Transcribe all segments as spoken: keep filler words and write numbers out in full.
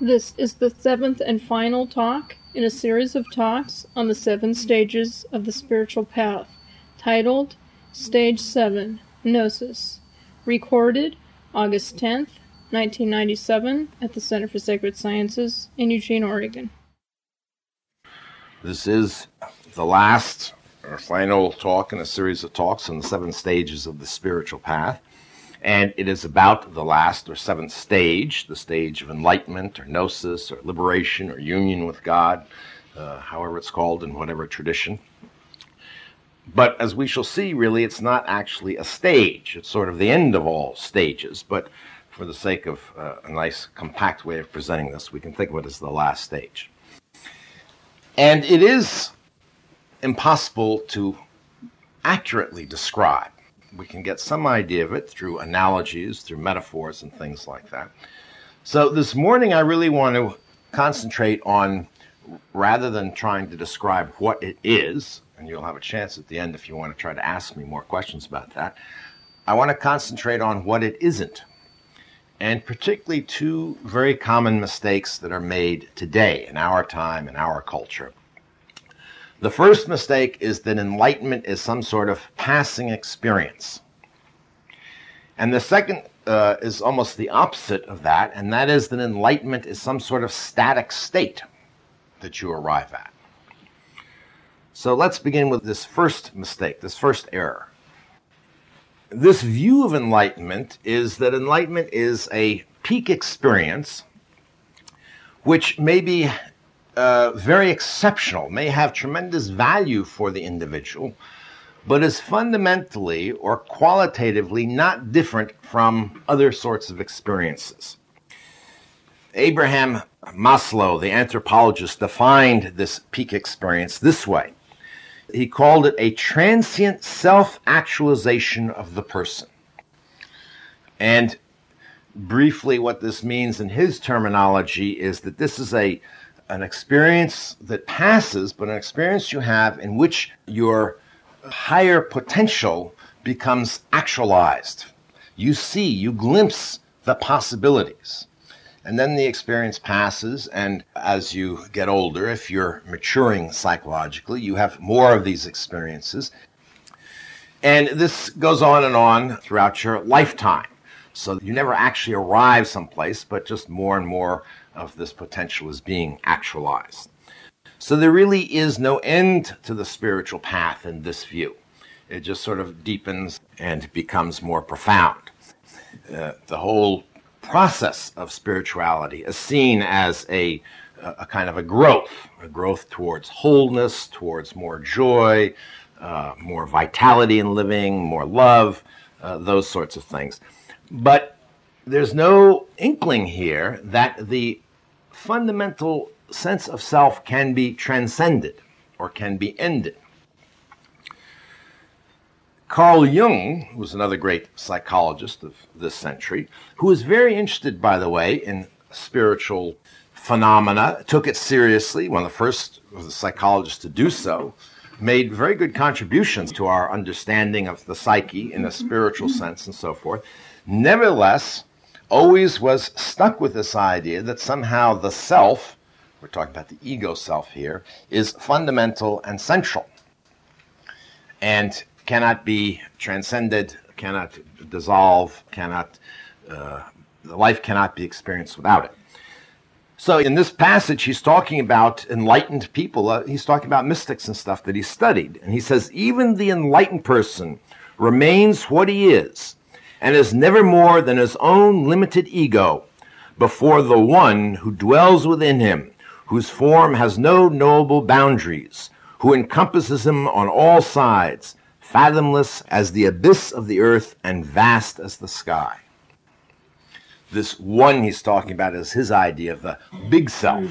This is the seventh and final talk in a series of talks on the seven stages of the spiritual path, titled Stage seven, Gnosis, recorded August tenth, nineteen ninety-seven at the Center for Sacred Sciences in Eugene, Oregon. This is the last or final talk in a series of talks on the seven stages of the spiritual path. And it is about the last or seventh stage, the stage of enlightenment or gnosis or liberation or union with God, uh, however it's called in whatever tradition. But as we shall see, really, it's not actually a stage. It's sort of the end of all stages. But for the sake of uh, a nice compact way of presenting this, we can think of it as the last stage. And it is impossible to accurately describe. We can get some idea of it through analogies, through metaphors, and things like that. So this morning I really want to concentrate on, rather than trying to describe what it is, and you'll have a chance at the end if you want to try to ask me more questions about that, I want to concentrate on what it isn't, and particularly two very common mistakes that are made today in our time, in our culture. The first mistake is that enlightenment is some sort of passing experience. And the second uh, is almost the opposite of that, and that is that enlightenment is some sort of static state that you arrive at. So let's begin with this first mistake, this first error. This view of enlightenment is that enlightenment is a peak experience, which may be Uh, very exceptional, may have tremendous value for the individual, but is fundamentally or qualitatively not different from other sorts of experiences. Abraham Maslow, the anthropologist, defined this peak experience this way. He called it a transient self-actualization of the person. And briefly, what this means in his terminology is that this is a an experience that passes, but an experience you have in which your higher potential becomes actualized. You see, you glimpse the possibilities. And then the experience passes, and as you get older, if you're maturing psychologically, you have more of these experiences. And this goes on and on throughout your lifetime. So you never actually arrive someplace, but just more and more of this potential is being actualized. So there really is no end to the spiritual path in this view. It just sort of deepens and becomes more profound. Uh, the whole process of spirituality is seen as a, a kind of a growth, a growth towards wholeness, towards more joy, uh, more vitality in living, more love, uh, those sorts of things. But there's no inkling here that the fundamental sense of self can be transcended or can be ended. Carl Jung, who was another great psychologist of this century, who was very interested, by the way, in spiritual phenomena, took it seriously, one of the first of the psychologists to do so, made very good contributions to our understanding of the psyche in a spiritual sense and so forth. Nevertheless, always was stuck with this idea that somehow the self, we're talking about the ego self here, is fundamental and central and cannot be transcended, cannot dissolve, cannot, uh, the life cannot be experienced without it. So in this passage, he's talking about enlightened people. Uh, he's talking about mystics and stuff that he studied. And he says, even the enlightened person remains what he is, and is never more than his own limited ego before the one who dwells within him, whose form has no knowable boundaries, who encompasses him on all sides, fathomless as the abyss of the earth and vast as the sky. This one he's talking about is his idea of the big self.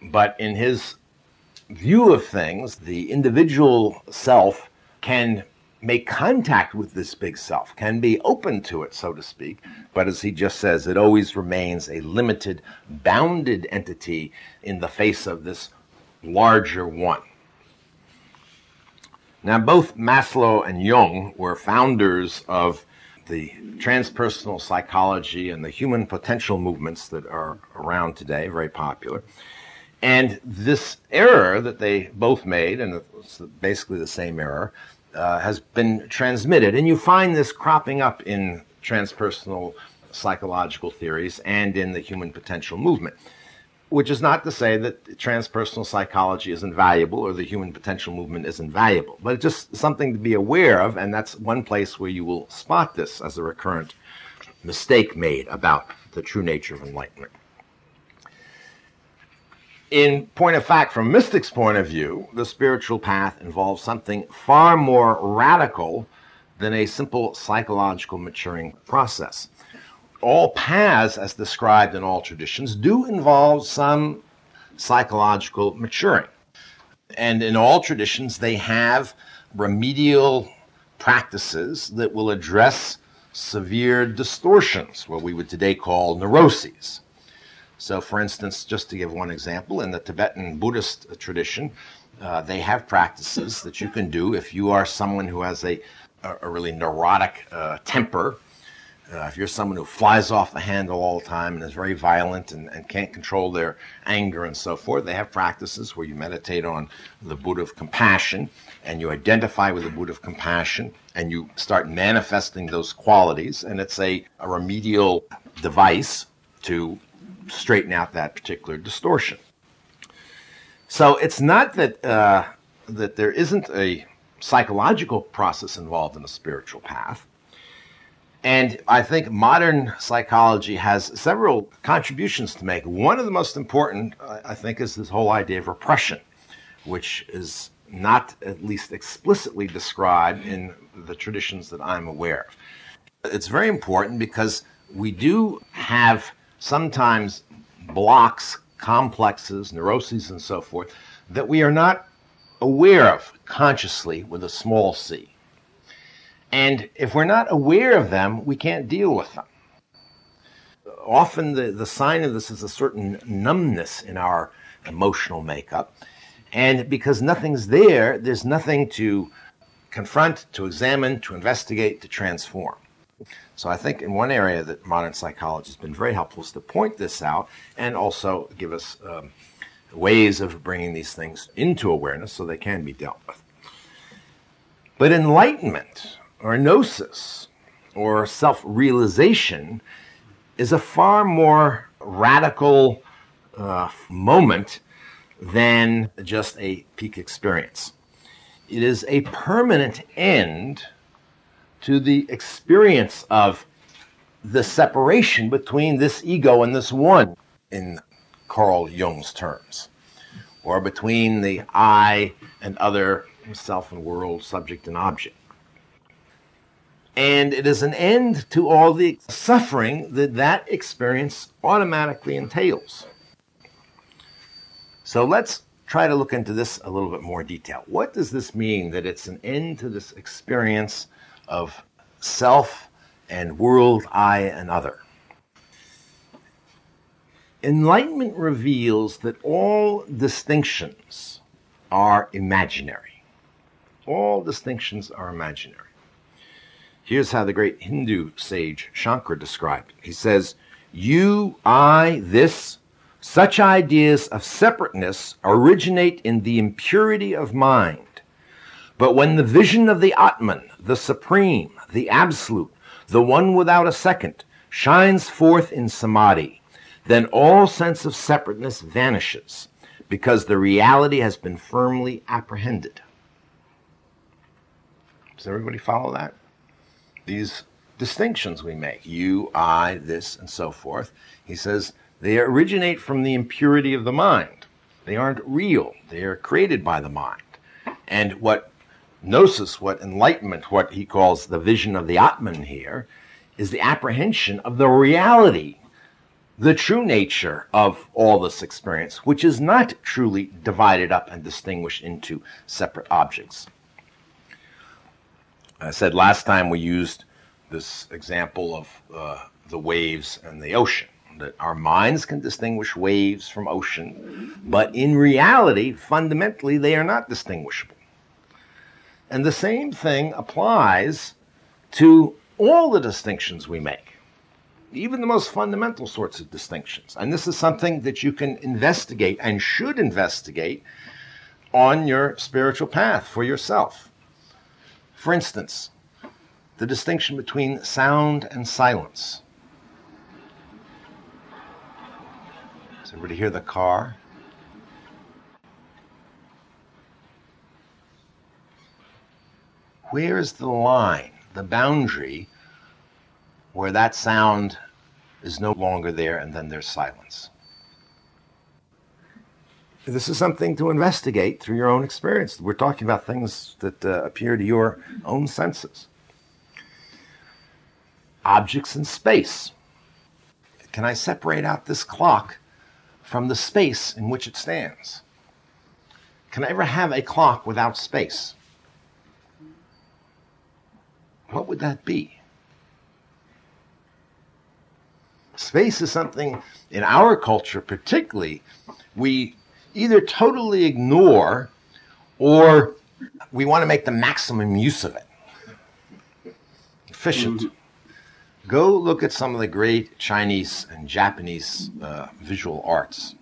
But in his view of things, the individual self can make contact with this big self, can be open to it, so to speak, but as he just says, it always remains a limited, bounded entity in the face of this larger one. Now, both Maslow and Jung were founders of the transpersonal psychology and the human potential movements that are around today, very popular. And this error that they both made, and it's basically the same error, uh, has been transmitted. And you find this cropping up in transpersonal psychological theories and in the human potential movement, which is not to say that transpersonal psychology isn't valuable or the human potential movement isn't valuable, but it's just something to be aware of, and that's one place where you will spot this as a recurrent mistake made about the true nature of enlightenment. In point of fact, from mystic's point of view, the spiritual path involves something far more radical than a simple psychological maturing process. All paths, as described in all traditions, do involve some psychological maturing. And in all traditions, they have remedial practices that will address severe distortions, what we would today call neuroses. So, for instance, just to give one example, in the Tibetan Buddhist tradition, uh, they have practices that you can do if you are someone who has a, a really neurotic uh, temper. Uh, if you're someone who flies off the handle all the time and is very violent and, and can't control their anger and so forth, they have practices where you meditate on the Buddha of compassion and you identify with the Buddha of compassion and you start manifesting those qualities. And it's a, a remedial device to straighten out that particular distortion. So it's not that uh, that there isn't a psychological process involved in a spiritual path. And I think modern psychology has several contributions to make. One of the most important, I think, is this whole idea of repression, which is not at least explicitly described in the traditions that I'm aware of. It's very important because we do have sometimes blocks, complexes, neuroses, and so forth, that we are not aware of consciously with a small c. And if we're not aware of them, we can't deal with them. Often the, the sign of this is a certain numbness in our emotional makeup. And because nothing's there, there's nothing to confront, to examine, to investigate, to transform. So I think in one area that modern psychology has been very helpful is to point this out and also give us um, ways of bringing these things into awareness so they can be dealt with. But enlightenment, or gnosis, or self-realization is a far more radical uh, moment than just a peak experience. It is a permanent end to the experience of the separation between this ego and this one, in Carl Jung's terms, or between the I and other, self and world, subject and object. And it is an end to all the suffering that that experience automatically entails. So let's try to look into this a little bit more detail. What does this mean that it's an end to this experience of self and world, I and other? Enlightenment reveals that all distinctions are imaginary. All distinctions are imaginary. Here's how the great Hindu sage Shankar described it. He says, "You, I, this, such ideas of separateness originate in the impurity of mind. But when the vision of the Atman, the Supreme, the Absolute, the One without a second, shines forth in Samadhi, then all sense of separateness vanishes, because the reality has been firmly apprehended." Does everybody follow that? These distinctions we make, you, I, this, and so forth, he says, they originate from the impurity of the mind. They aren't real. They are created by the mind. And what gnosis, what enlightenment, what he calls the vision of the Atman here, is the apprehension of the reality, the true nature of all this experience, which is not truly divided up and distinguished into separate objects. I said last time we used this example of uh, the waves and the ocean, that our minds can distinguish waves from ocean, but in reality, fundamentally, they are not distinguishable. And the same thing applies to all the distinctions we make, even the most fundamental sorts of distinctions. And this is something that you can investigate and should investigate on your spiritual path for yourself. For instance, the distinction between sound and silence. Does everybody hear the car? Where is the line, the boundary, where that sound is no longer there and then there's silence? This is something to investigate through your own experience. We're talking about things that uh, appear to your own senses. Objects in space. Can I separate out this clock from the space in which it stands? Can I ever have a clock without space? What would that be? Space is something, in our culture particularly, we either totally ignore or we want to make the maximum use of it. Efficient. Go look at some of the great Chinese and Japanese uh, visual arts,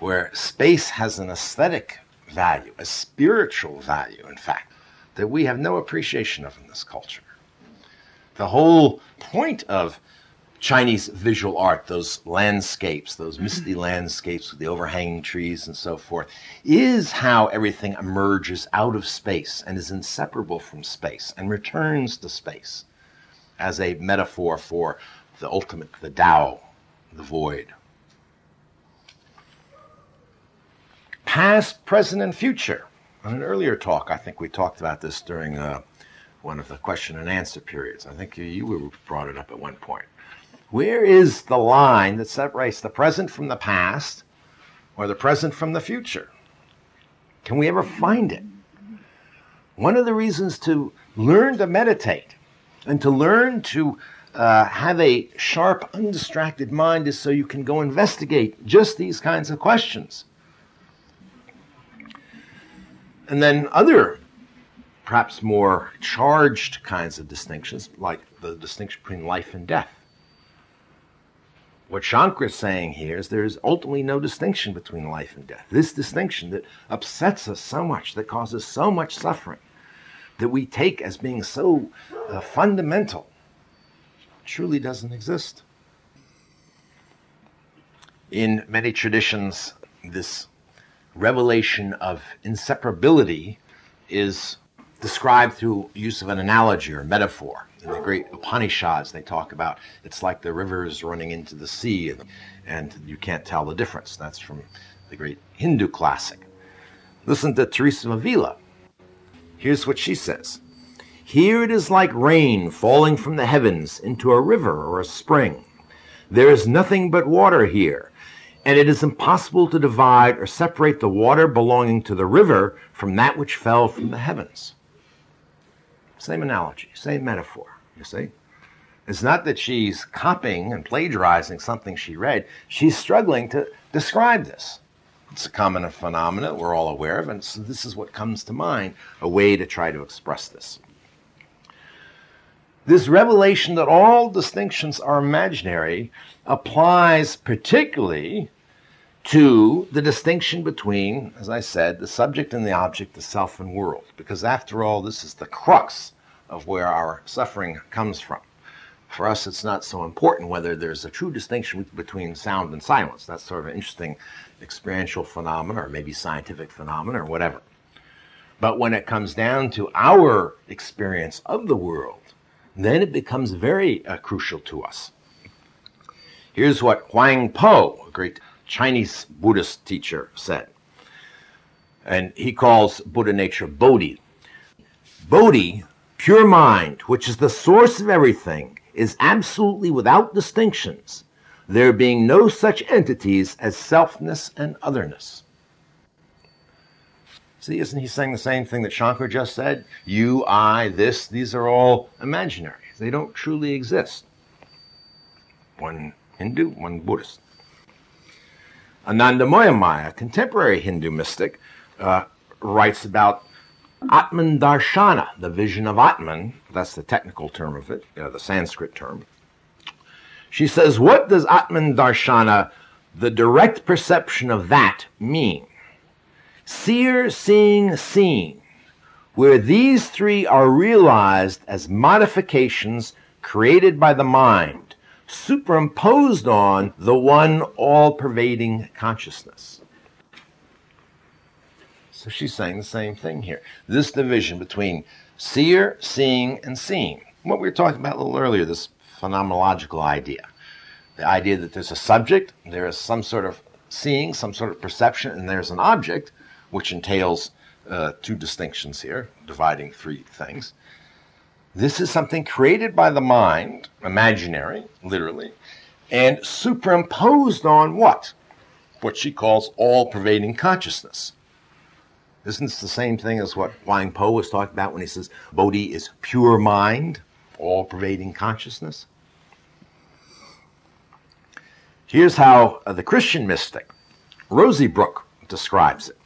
where space has an aesthetic value, a spiritual value, in fact, that we have no appreciation of in this culture. The whole point of Chinese visual art, those landscapes, those misty landscapes with the overhanging trees and so forth, is how everything emerges out of space and is inseparable from space and returns to space as a metaphor for the ultimate, the Tao, the void. Past, present, and future. On an earlier talk, I think we talked about this during uh, one of the question and answer periods. I think you, you brought it up at one point. Where is the line that separates the present from the past or the present from the future? Can we ever find it? One of the reasons to learn to meditate and to learn to uh, have a sharp, undistracted mind is so you can go investigate just these kinds of questions. And then other, perhaps more charged kinds of distinctions, like the distinction between life and death. What Shankar is saying here is there is ultimately no distinction between life and death. This distinction that upsets us so much, that causes so much suffering, that we take as being so uh, fundamental, truly doesn't exist. In many traditions, this revelation of inseparability is described through use of an analogy or metaphor. In the great Upanishads, they talk about it's like the rivers running into the sea, and, and you can't tell the difference. That's from the great Hindu classic. Listen to Teresa of Avila. Here's what she says. Here it is like rain falling from the heavens into a river or a spring. There is nothing but water here, and it is impossible to divide or separate the water belonging to the river from that which fell from the heavens. Same analogy, same metaphor, you see? It's not that she's copying and plagiarizing something she read. She's struggling to describe this. It's a common phenomena we're all aware of, and so this is what comes to mind, a way to try to express this. This revelation that all distinctions are imaginary applies particularly to the distinction between, as I said, the subject and the object, the self and world. Because after all, this is the crux of where our suffering comes from. For us, it's not so important whether there's a true distinction between sound and silence. That's sort of an interesting experiential phenomenon, or maybe scientific phenomenon, or whatever. But when it comes down to our experience of the world, then it becomes very uh, crucial to us. Here's what Huang Po, a great Chinese Buddhist teacher, said, and he calls Buddha nature Bodhi. Bodhi, pure mind, which is the source of everything, is absolutely without distinctions, there being no such entities as selfness and otherness. See, isn't he saying the same thing that Shankar just said? You, I, this, these are all imaginary. They don't truly exist. One Hindu, one Buddhist. Anandamayi Ma, a contemporary Hindu mystic, uh, writes about Atman Darshana, the vision of Atman, that's the technical term of it, you know, the Sanskrit term. She says, what does Atman Darshana, the direct perception of that, mean? Seer, seeing, seen, where these three are realized as modifications created by the mind, superimposed on the one all-pervading consciousness. So she's saying the same thing here. This division between seer, seeing, and seen. What we were talking about a little earlier, this phenomenological idea. The idea that there's a subject, there is some sort of seeing, some sort of perception, and there's an object, which entails uh, two distinctions here, dividing three things. This is something created by the mind, imaginary, literally, and superimposed on what? What she calls all-pervading consciousness. Isn't this the same thing as what Huang Po was talking about when he says Bodhi is pure mind, all-pervading consciousness? Here's how the Christian mystic, Ruysbroeck, describes it.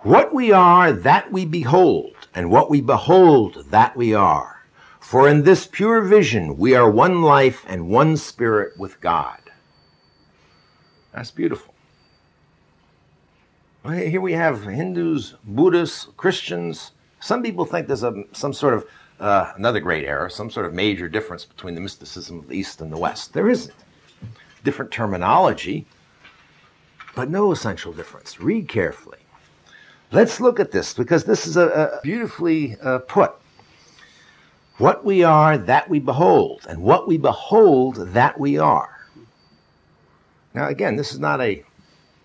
What we are, that we behold, and what we behold, that we are. For in this pure vision, we are one life and one spirit with God. That's beautiful. Here we have Hindus, Buddhists, Christians. Some people think there's a, some sort of, uh, another great error, some sort of major difference between the mysticism of the East and the West. There isn't. Different terminology, but no essential difference. Read carefully. Let's look at this, because this is a, a beautifully uh, put. What we are, that we behold, and what we behold, that we are. Now, again, this is not a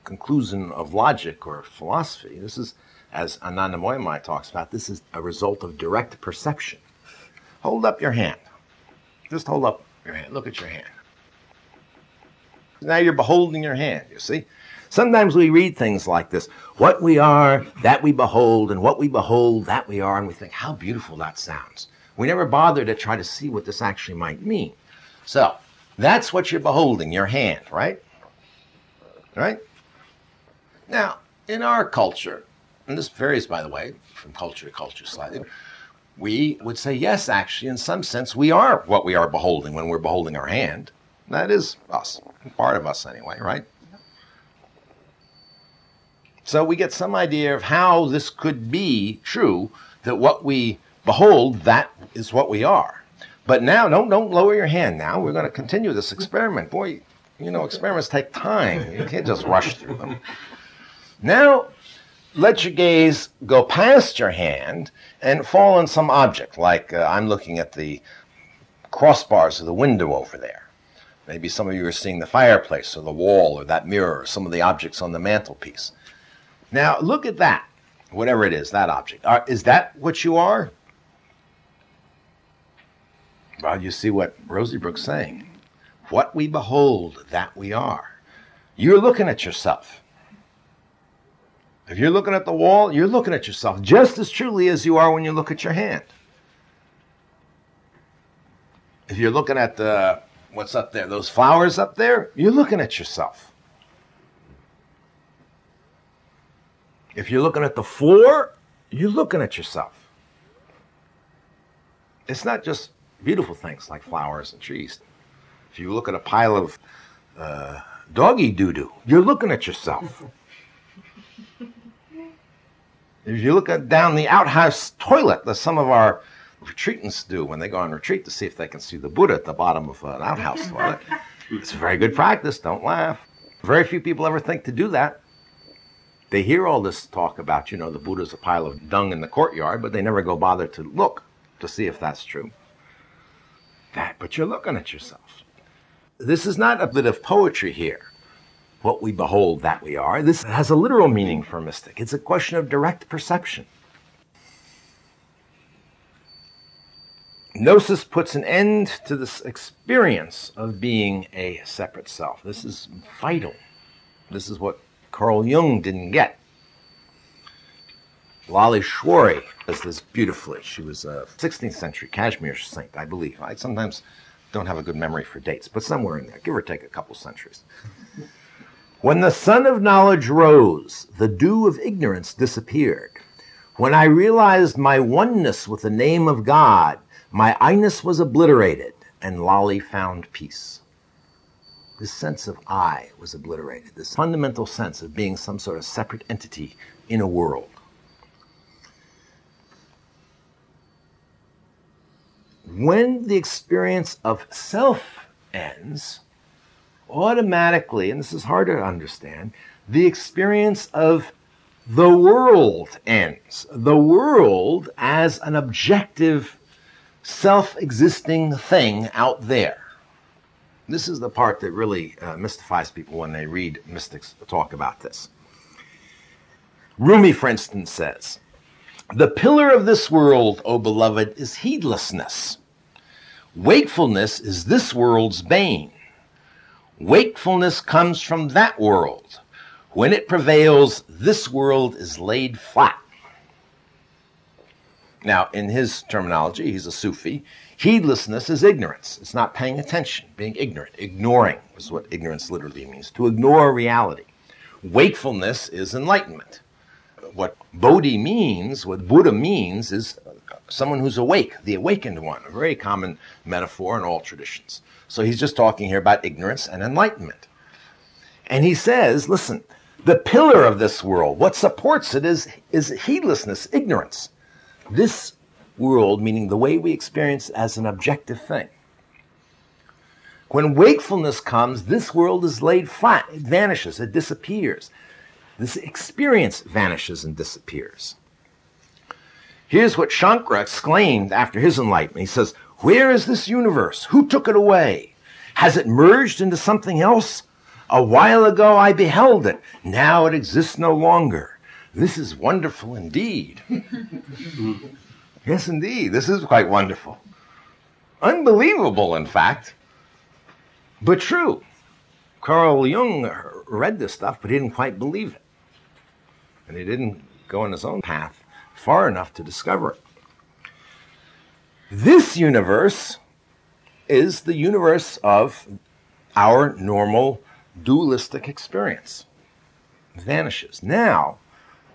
conclusion of logic or philosophy. This is, as Anandamayi Ma talks about, this is a result of direct perception. Hold up your hand. Just hold up your hand. Look at your hand. Now you're beholding your hand, you see? Sometimes we read things like this. What we are, that we behold, and what we behold, that we are. And we think, how beautiful that sounds. We never bother to try to see what this actually might mean. So, that's what you're beholding, your hand, right? Right? Now, in our culture, and this varies, by the way, from culture to culture slightly, we would say, yes, actually, in some sense, we are what we are beholding when we're beholding our hand. That is us, part of us anyway, right? So we get some idea of how this could be true, that what we behold, that is what we are. But now, don't, don't lower your hand now. We're going to continue this experiment. Boy, you know, experiments take time. You can't just rush through them. Now, let your gaze go past your hand and fall on some object, like uh, I'm looking at the crossbars of the window over there. Maybe some of you are seeing the fireplace or the wall or that mirror or some of the objects on the mantelpiece. Now, look at that, whatever it is, that object. Are, is that what you are? Well, you see what Ruysbroeck's saying. What we behold, that we are. You're looking at yourself. If you're looking at the wall, you're looking at yourself just as truly as you are when you look at your hand. If you're looking at the, what's up there, those flowers up there, you're looking at yourself. If you're looking at the floor, you're looking at yourself. It's not just beautiful things like flowers and trees. If you look at a pile of uh, doggy doo-doo, you're looking at yourself. If you look at down the outhouse toilet that some of our retreatants do when they go on retreat to see if they can see the Buddha at the bottom of an outhouse toilet, it's a very good practice, don't laugh. Very few people ever think to do that. They hear all this talk about, you know, the Buddha's a pile of dung in the courtyard, but they never go bother to look to see if that's true. That, but you're looking at yourself. This is not a bit of poetry here. What we behold, that we are. This has a literal meaning for a mystic. It's a question of direct perception. Gnosis puts an end to this experience of being a separate self. This is vital. This is what Carl Jung didn't get. Lalleshwari does this beautifully. She was a sixteenth century Kashmir saint, I believe. I sometimes don't have a good memory for dates, but somewhere in there, give or take a couple centuries. When the sun of knowledge rose, the dew of ignorance disappeared. When I realized my oneness with the name of God, my I-ness was obliterated, and Lali found peace. This sense of I was obliterated, this fundamental sense of being some sort of separate entity in a world. When the experience of self ends, automatically, and this is harder to understand, the experience of the world ends. The world as an objective, self-existing thing out there. This is the part that really uh, mystifies people when they read mystics talk about this. Rumi, for instance, says, "The pillar of this world, O beloved, is heedlessness. Wakefulness is this world's bane. Wakefulness comes from that world. When it prevails, this world is laid flat." Now, in his terminology, he's a Sufi, heedlessness is ignorance. It's not paying attention, being ignorant. Ignoring is what ignorance literally means, to ignore reality. Wakefulness is enlightenment. What Bodhi means, what Buddha means, is someone who's awake, the awakened one, a very common metaphor in all traditions. So he's just talking here about ignorance and enlightenment. And he says, listen, the pillar of this world, what supports it is, is heedlessness, ignorance. This world, meaning the way we experience it as an objective thing. When wakefulness comes, this world is laid flat. It vanishes. It disappears. This experience vanishes and disappears. Here's what Shankara exclaimed after his enlightenment. He says, "Where is this universe? Who took it away? Has it merged into something else? A while ago I beheld it. Now it exists no longer. This is wonderful indeed." Yes, indeed. This is quite wonderful. Unbelievable, in fact, but true. Carl Jung read this stuff, but he didn't quite believe it. And he didn't go on his own path far enough to discover it. This universe is the universe of our normal dualistic experience. It vanishes. Now,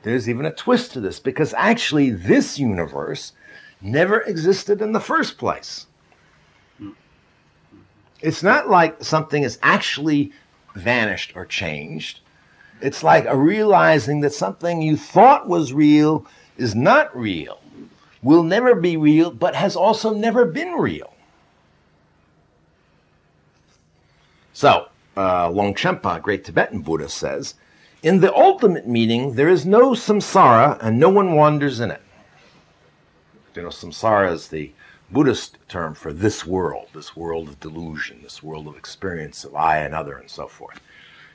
there's even a twist to this, because actually this universe never existed in the first place. It's not like something is actually vanished or changed. It's like a realizing that something you thought was real is not real, will never be real, but has also never been real. So, uh, Longchenpa, a great Tibetan Buddhist, says, "In the ultimate meaning, there is no samsara and no one wanders in it." You know, samsara is the Buddhist term for this world, this world of delusion, this world of experience of I and other and so forth.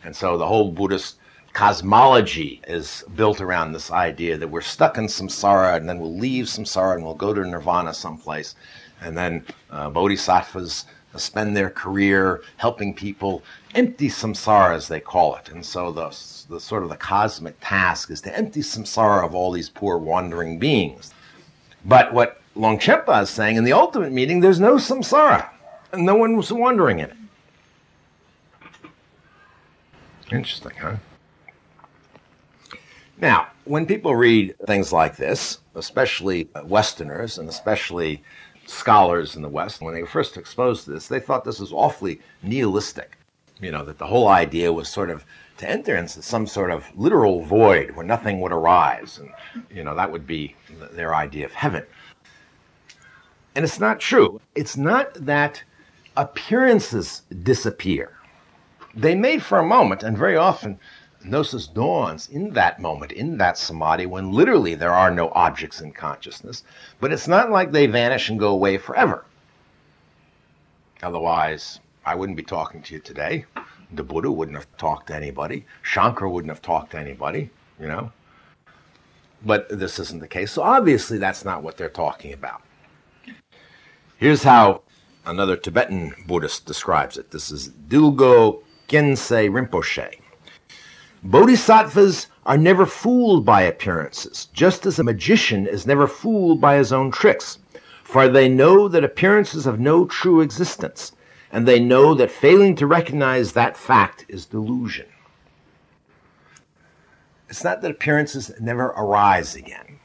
And so the whole Buddhist cosmology is built around this idea that we're stuck in samsara and then we'll leave samsara and we'll go to nirvana someplace. And then uh, bodhisattvas spend their career helping people empty samsara, as they call it. And so the, the sort of the cosmic task is to empty samsara of all these poor wandering beings. But what Longchenpa is saying, in the ultimate meaning, there's no samsara, and no one was wandering in it. Interesting, huh? Now, when people read things like this, especially Westerners, and especially scholars in the West, when they were first exposed to this, they thought this was awfully nihilistic. You know, that the whole idea was sort of to enter into some sort of literal void where nothing would arise. And, you know, that would be their idea of heaven. And it's not true. It's not that appearances disappear. They may for a moment, and very often Gnosis dawns in that moment, in that samadhi, when literally there are no objects in consciousness, but it's not like they vanish and go away forever. Otherwise, I wouldn't be talking to you today. The Buddha wouldn't have talked to anybody. Shankara wouldn't have talked to anybody, you know. But this isn't the case, so obviously that's not what they're talking about. Here's how another Tibetan Buddhist describes it. This is Dilgo Khyentse Rinpoche. "Bodhisattvas are never fooled by appearances, just as a magician is never fooled by his own tricks. For they know that appearances have no true existence, and they know that failing to recognize that fact is delusion." It's not that appearances never arise again.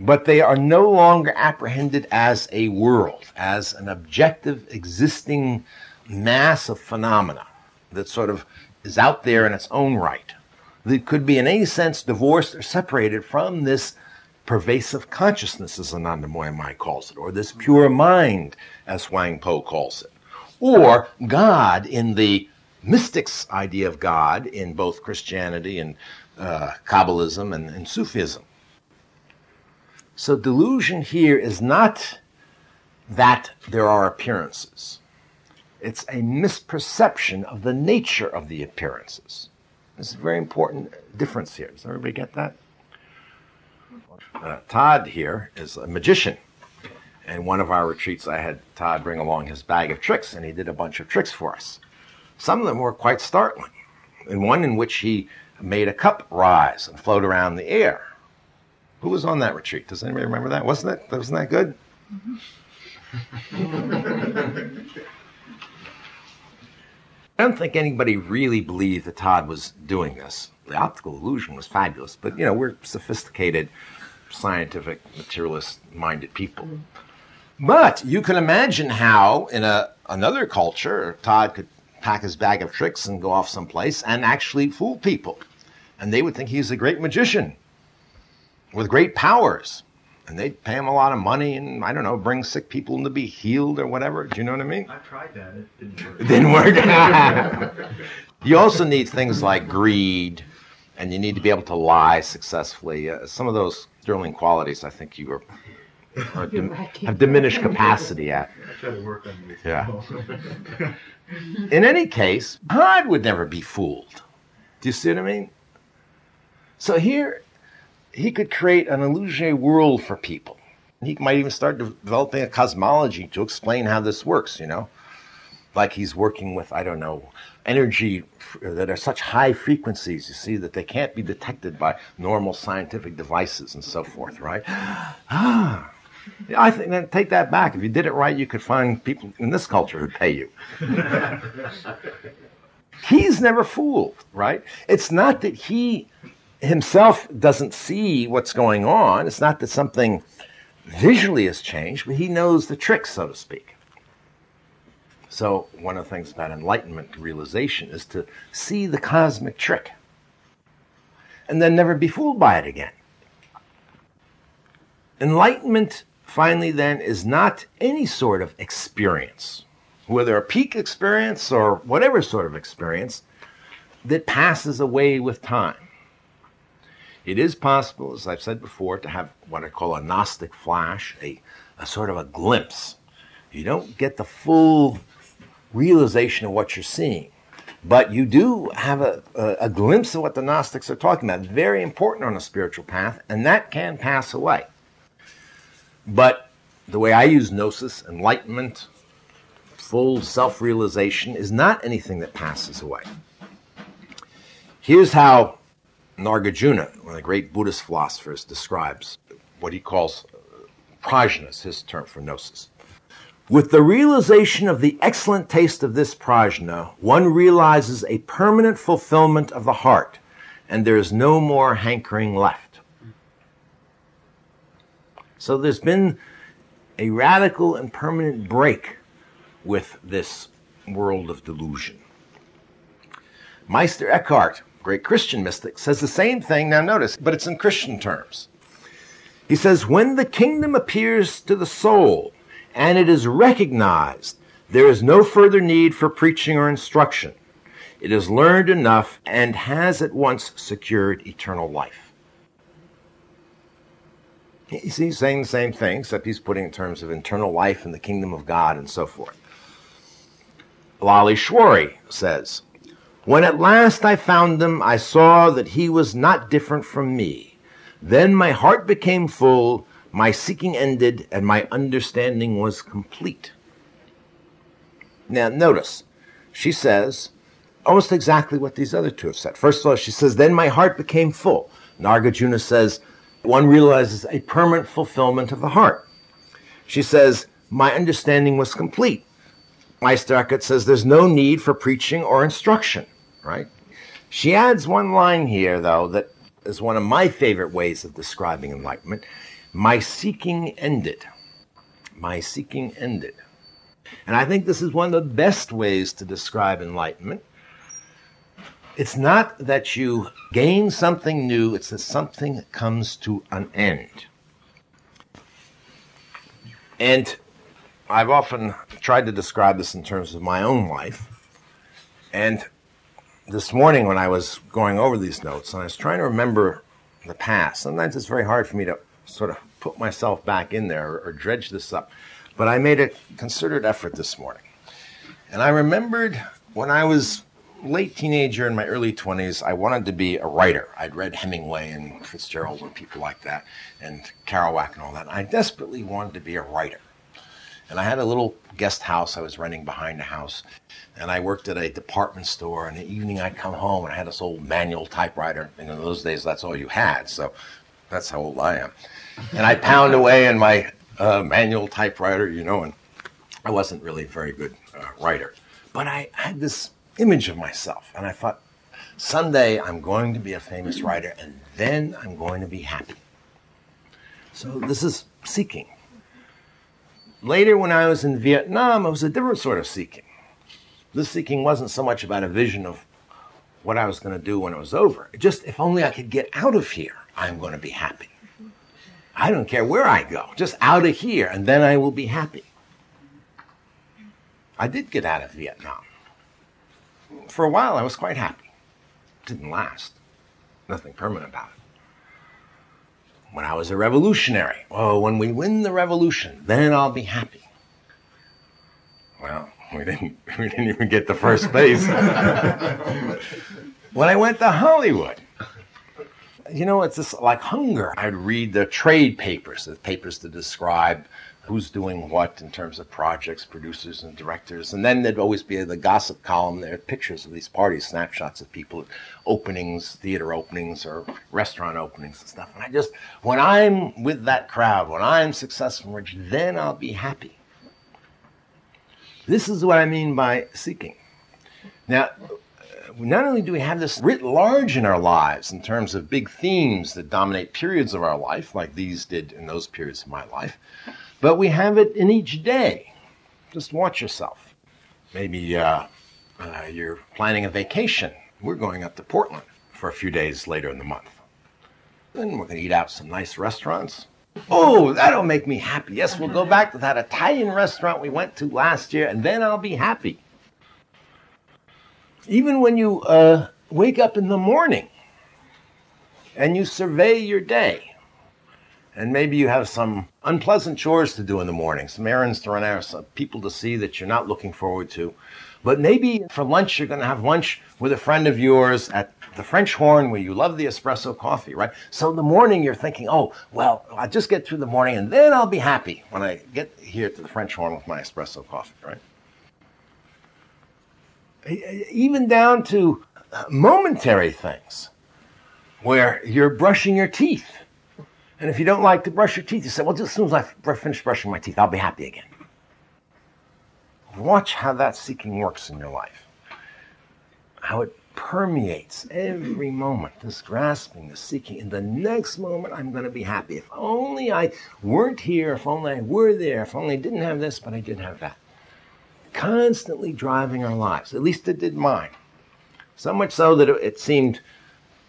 but they are no longer apprehended as a world, as an objective existing mass of phenomena that sort of is out there in its own right, that could be in any sense divorced or separated from this pervasive consciousness, as Anandamayi Ma calls it, or this pure mind, as Huang Po calls it, or God in the mystics' idea of God in both Christianity and uh, Kabbalism and, and Sufism. So delusion here is not that there are appearances. It's a misperception of the nature of the appearances. This is a very important difference here. Does everybody get that? Uh, Todd here is a magician. And one of our retreats, I had Todd bring along his bag of tricks, and he did a bunch of tricks for us. Some of them were quite startling, and one in which he made a cup rise and float around the air. Who was on that retreat? Does anybody remember that? Wasn't it? Wasn't that good? Mm-hmm. I don't think anybody really believed that Todd was doing this. The optical illusion was fabulous, but, you know, we're sophisticated, scientific, materialist-minded people. Mm-hmm. But you can imagine how, in a, another culture, Todd could pack his bag of tricks and go off someplace and actually fool people. And they would think he's a great magician with great powers. And they'd pay him a lot of money and, I don't know, bring sick people to be healed or whatever. Do you know what I mean? I tried that. It didn't work. It didn't work. You also need things like greed, and you need to be able to lie successfully. Uh, some of those sterling qualities, I think you are, are dim- have diminished capacity at. I try to work on these. Yeah. In any case, God would never be fooled. Do you see what I mean? So here, he could create an illusionary world for people. He might even start de- developing a cosmology to explain how this works, you know? Like he's working with, I don't know, energy that are such high frequencies, you see, that they can't be detected by normal scientific devices and so forth, right? Ah! I think, then take that back. If you did it right, you could find people in this culture who'd pay you. He's never fooled, right? It's not that he himself doesn't see what's going on. It's not that something visually has changed, but he knows the trick, so to speak. So one of the things about enlightenment realization is to see the cosmic trick and then never be fooled by it again. Enlightenment, finally, then, is not any sort of experience, whether a peak experience or whatever sort of experience, that passes away with time. It is possible, as I've said before, to have what I call a Gnostic flash, a, a sort of a glimpse. You don't get the full realization of what you're seeing, but you do have a, a, a glimpse of what the Gnostics are talking about. Very important on a spiritual path, and that can pass away. But the way I use gnosis, enlightenment, full self-realization, is not anything that passes away. Here's how Nagarjuna, one of the great Buddhist philosophers, describes what he calls prajna, is his term for gnosis. With the realization of the excellent taste of this prajna, one realizes a permanent fulfillment of the heart, and there is no more hankering left. So there's been a radical and permanent break with this world of delusion. Meister Eckhart, great Christian mystic, says the same thing, now notice, but it's in Christian terms. He says, when the kingdom appears to the soul and it is recognized, there is no further need for preaching or instruction. It is learned enough and has at once secured eternal life. He's saying the same thing, except he's putting it in terms of internal life and the kingdom of God and so forth. Lalleshwari says, when at last I found him, I saw that he was not different from me. Then my heart became full, my seeking ended, and my understanding was complete. Now notice, she says almost exactly what these other two have said. First of all, she says, then my heart became full. Nagarjuna says, one realizes a permanent fulfillment of the heart. She says, my understanding was complete. Meister Eckhart says, there's no need for preaching or instruction, right? She adds one line here, though, that is one of my favorite ways of describing enlightenment. My seeking ended. My seeking ended. And I think this is one of the best ways to describe enlightenment. It's not that you gain something new, it's that something comes to an end. And I've often tried to describe this in terms of my own life. And this morning when I was going over these notes, and I was trying to remember the past, sometimes it's very hard for me to sort of put myself back in there or, or dredge this up. But I made a concerted effort this morning. And I remembered when I was late teenager, in my early twenties, I wanted to be a writer. I'd read Hemingway and Fitzgerald and people like that, and Kerouac and all that. And I desperately wanted to be a writer. And I had a little guest house I was renting behind the house, and I worked at a department store, and in the evening I'd come home, and I had this old manual typewriter, and in those days that's all you had, so that's how old I am. And I pound away in my uh, manual typewriter, you know, and I wasn't really a very good uh, writer. But I had this image of myself, and I thought, someday I'm going to be a famous writer, and then I'm going to be happy. So this is seeking. Later, when I was in Vietnam, it was a different sort of seeking. This seeking wasn't so much about a vision of what I was going to do when it was over. Just, if only I could get out of here, I'm going to be happy. I don't care where I go, just out of here, and then I will be happy. I did get out of Vietnam. For a while, I was quite happy. It didn't last. Nothing permanent about it. When I was a revolutionary, oh, when we win the revolution, then I'll be happy. Well, we didn't, we didn't even get to first base. When I went to Hollywood, you know, it's just like hunger. I'd read the trade papers, the papers to describe who's doing what in terms of projects, producers, and directors. And then there'd always be the gossip column. There are pictures of these parties, snapshots of people at openings, theater openings, or restaurant openings and stuff. And I just, when I'm with that crowd, when I'm successful and rich, then I'll be happy. This is what I mean by seeking. Now, not only do we have this writ large in our lives in terms of big themes that dominate periods of our life, like these did in those periods of my life, but we have it in each day. Just watch yourself. Maybe uh, uh, you're planning a vacation. We're going up to Portland for a few days later in the month. Then we're going to eat out some nice restaurants. Oh, that'll make me happy. Yes, we'll go back to that Italian restaurant we went to last year, and then I'll be happy. Even when you uh, wake up in the morning and you survey your day, and maybe you have some unpleasant chores to do in the morning, some errands to run out, some people to see that you're not looking forward to. But maybe for lunch, you're going to have lunch with a friend of yours at the French Horn where you love the espresso coffee, right? So in the morning, you're thinking, oh, well, I'll just get through the morning and then I'll be happy when I get here to the French Horn with my espresso coffee, right? Even down to momentary things where you're brushing your teeth. And if you don't like to brush your teeth, you say, well, just as soon as I finish brushing my teeth, I'll be happy again. Watch how that seeking works in your life. How it permeates every moment, this grasping, this seeking. In the next moment, I'm going to be happy. If only I weren't here, if only I were there, if only I didn't have this, but I did have that. Constantly driving our lives. At least it did mine. So much so that it seemed,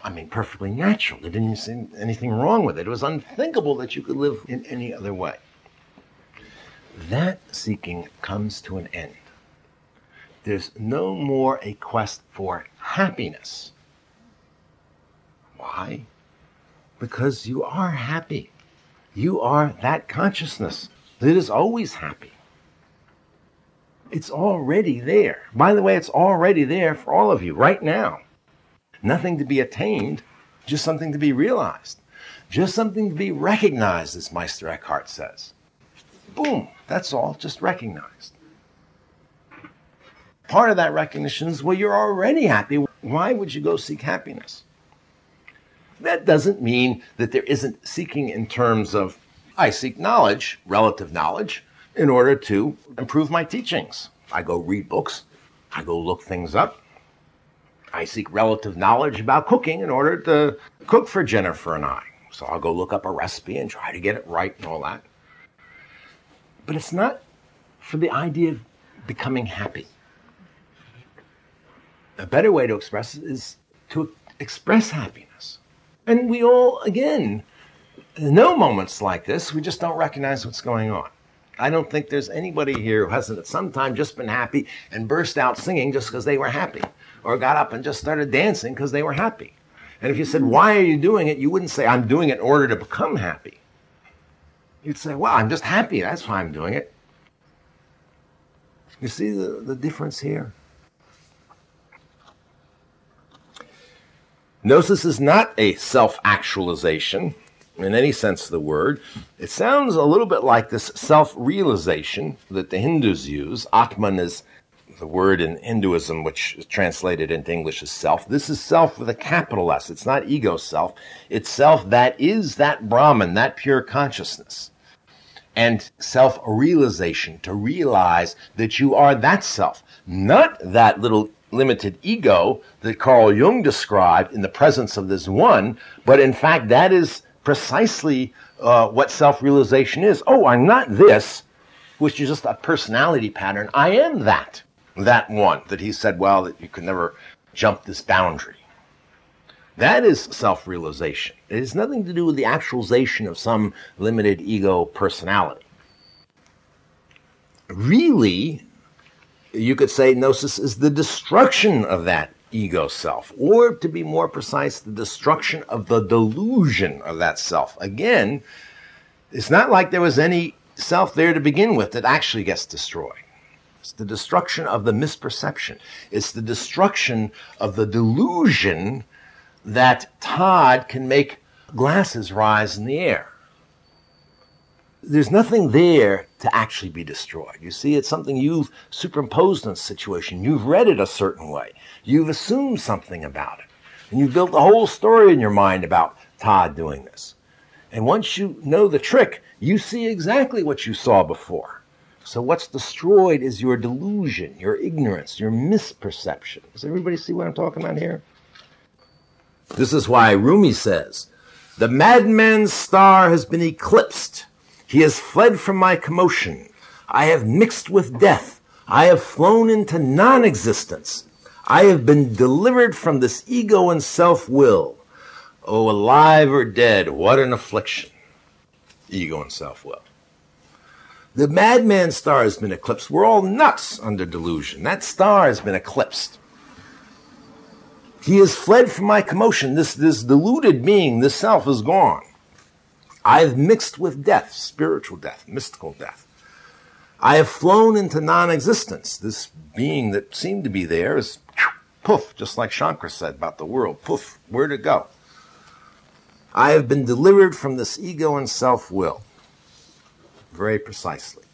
I mean, perfectly natural. There didn't seem anything wrong with it. It was unthinkable that you could live in any other way. That seeking comes to an end. There's no more a quest for happiness. Why? Because you are happy. You are that consciousness that is always happy. It's already there. By the way, it's already there for all of you right now. Nothing to be attained, just something to be realized. Just something to be recognized, as Meister Eckhart says. Boom, that's all, just recognized. Part of that recognition is, well, you're already happy. Why would you go seek happiness? That doesn't mean that there isn't seeking in terms of, I seek knowledge, relative knowledge, in order to improve my teachings. I go read books, I go look things up. I seek relative knowledge about cooking in order to cook for Jennifer and I. So I'll go look up a recipe and try to get it right and all that. But it's not for the idea of becoming happy. A better way to express it is to express happiness. And we all, again, know moments like this. We just don't recognize what's going on. I don't think there's anybody here who hasn't at some time just been happy and burst out singing just because they were happy, or got up and just started dancing because they were happy. And if you said, why are you doing it? You wouldn't say, I'm doing it in order to become happy. You'd say, well, I'm just happy. That's why I'm doing it. You see the, the difference here? Gnosis is not a self-actualization in any sense of the word. It sounds a little bit like this self-realization that the Hindus use. Atman is the word in Hinduism, which is translated into English as self. This is self with a capital S. It's not ego self. It's self that is that Brahman, that pure consciousness. And self-realization, to realize that you are that self, not that little limited ego that Carl Jung described in the presence of this one, but in fact that is precisely uh, what self-realization is. Oh, I'm not this, which is just a personality pattern. I am that, that one that he said, well, that you can never jump this boundary. That is self-realization. It has nothing to do with the actualization of some limited ego personality. Really, you could say Gnosis is the destruction of that ego self, or to be more precise, the destruction of the delusion of that self. Again, it's not like there was any self there to begin with that actually gets destroyed. It's the destruction of the misperception. It's the destruction of the delusion that Todd can make glasses rise in the air. There's nothing there to actually be destroyed. You see, it's something you've superimposed on a situation. You've read it a certain way. You've assumed something about it. And you've built a whole story in your mind about Todd doing this. And once you know the trick, you see exactly what you saw before. So what's destroyed is your delusion, your ignorance, your misperception. Does everybody see what I'm talking about here? This is why Rumi says, "The madman's star has been eclipsed. He has fled from my commotion. I have mixed with death. I have flown into non-existence. I have been delivered from this ego and self-will. Oh, alive or dead, what an affliction." Ego and self-will. The madman's star has been eclipsed. We're all nuts under delusion. That star has been eclipsed. He has fled from my commotion. This, this deluded being, this self, is gone. I have mixed with death, spiritual death, mystical death. I have flown into non-existence. This being that seemed to be there is poof, just like Shankar said about the world. Poof, where to go? I have been delivered from this ego and self-will. Very precisely.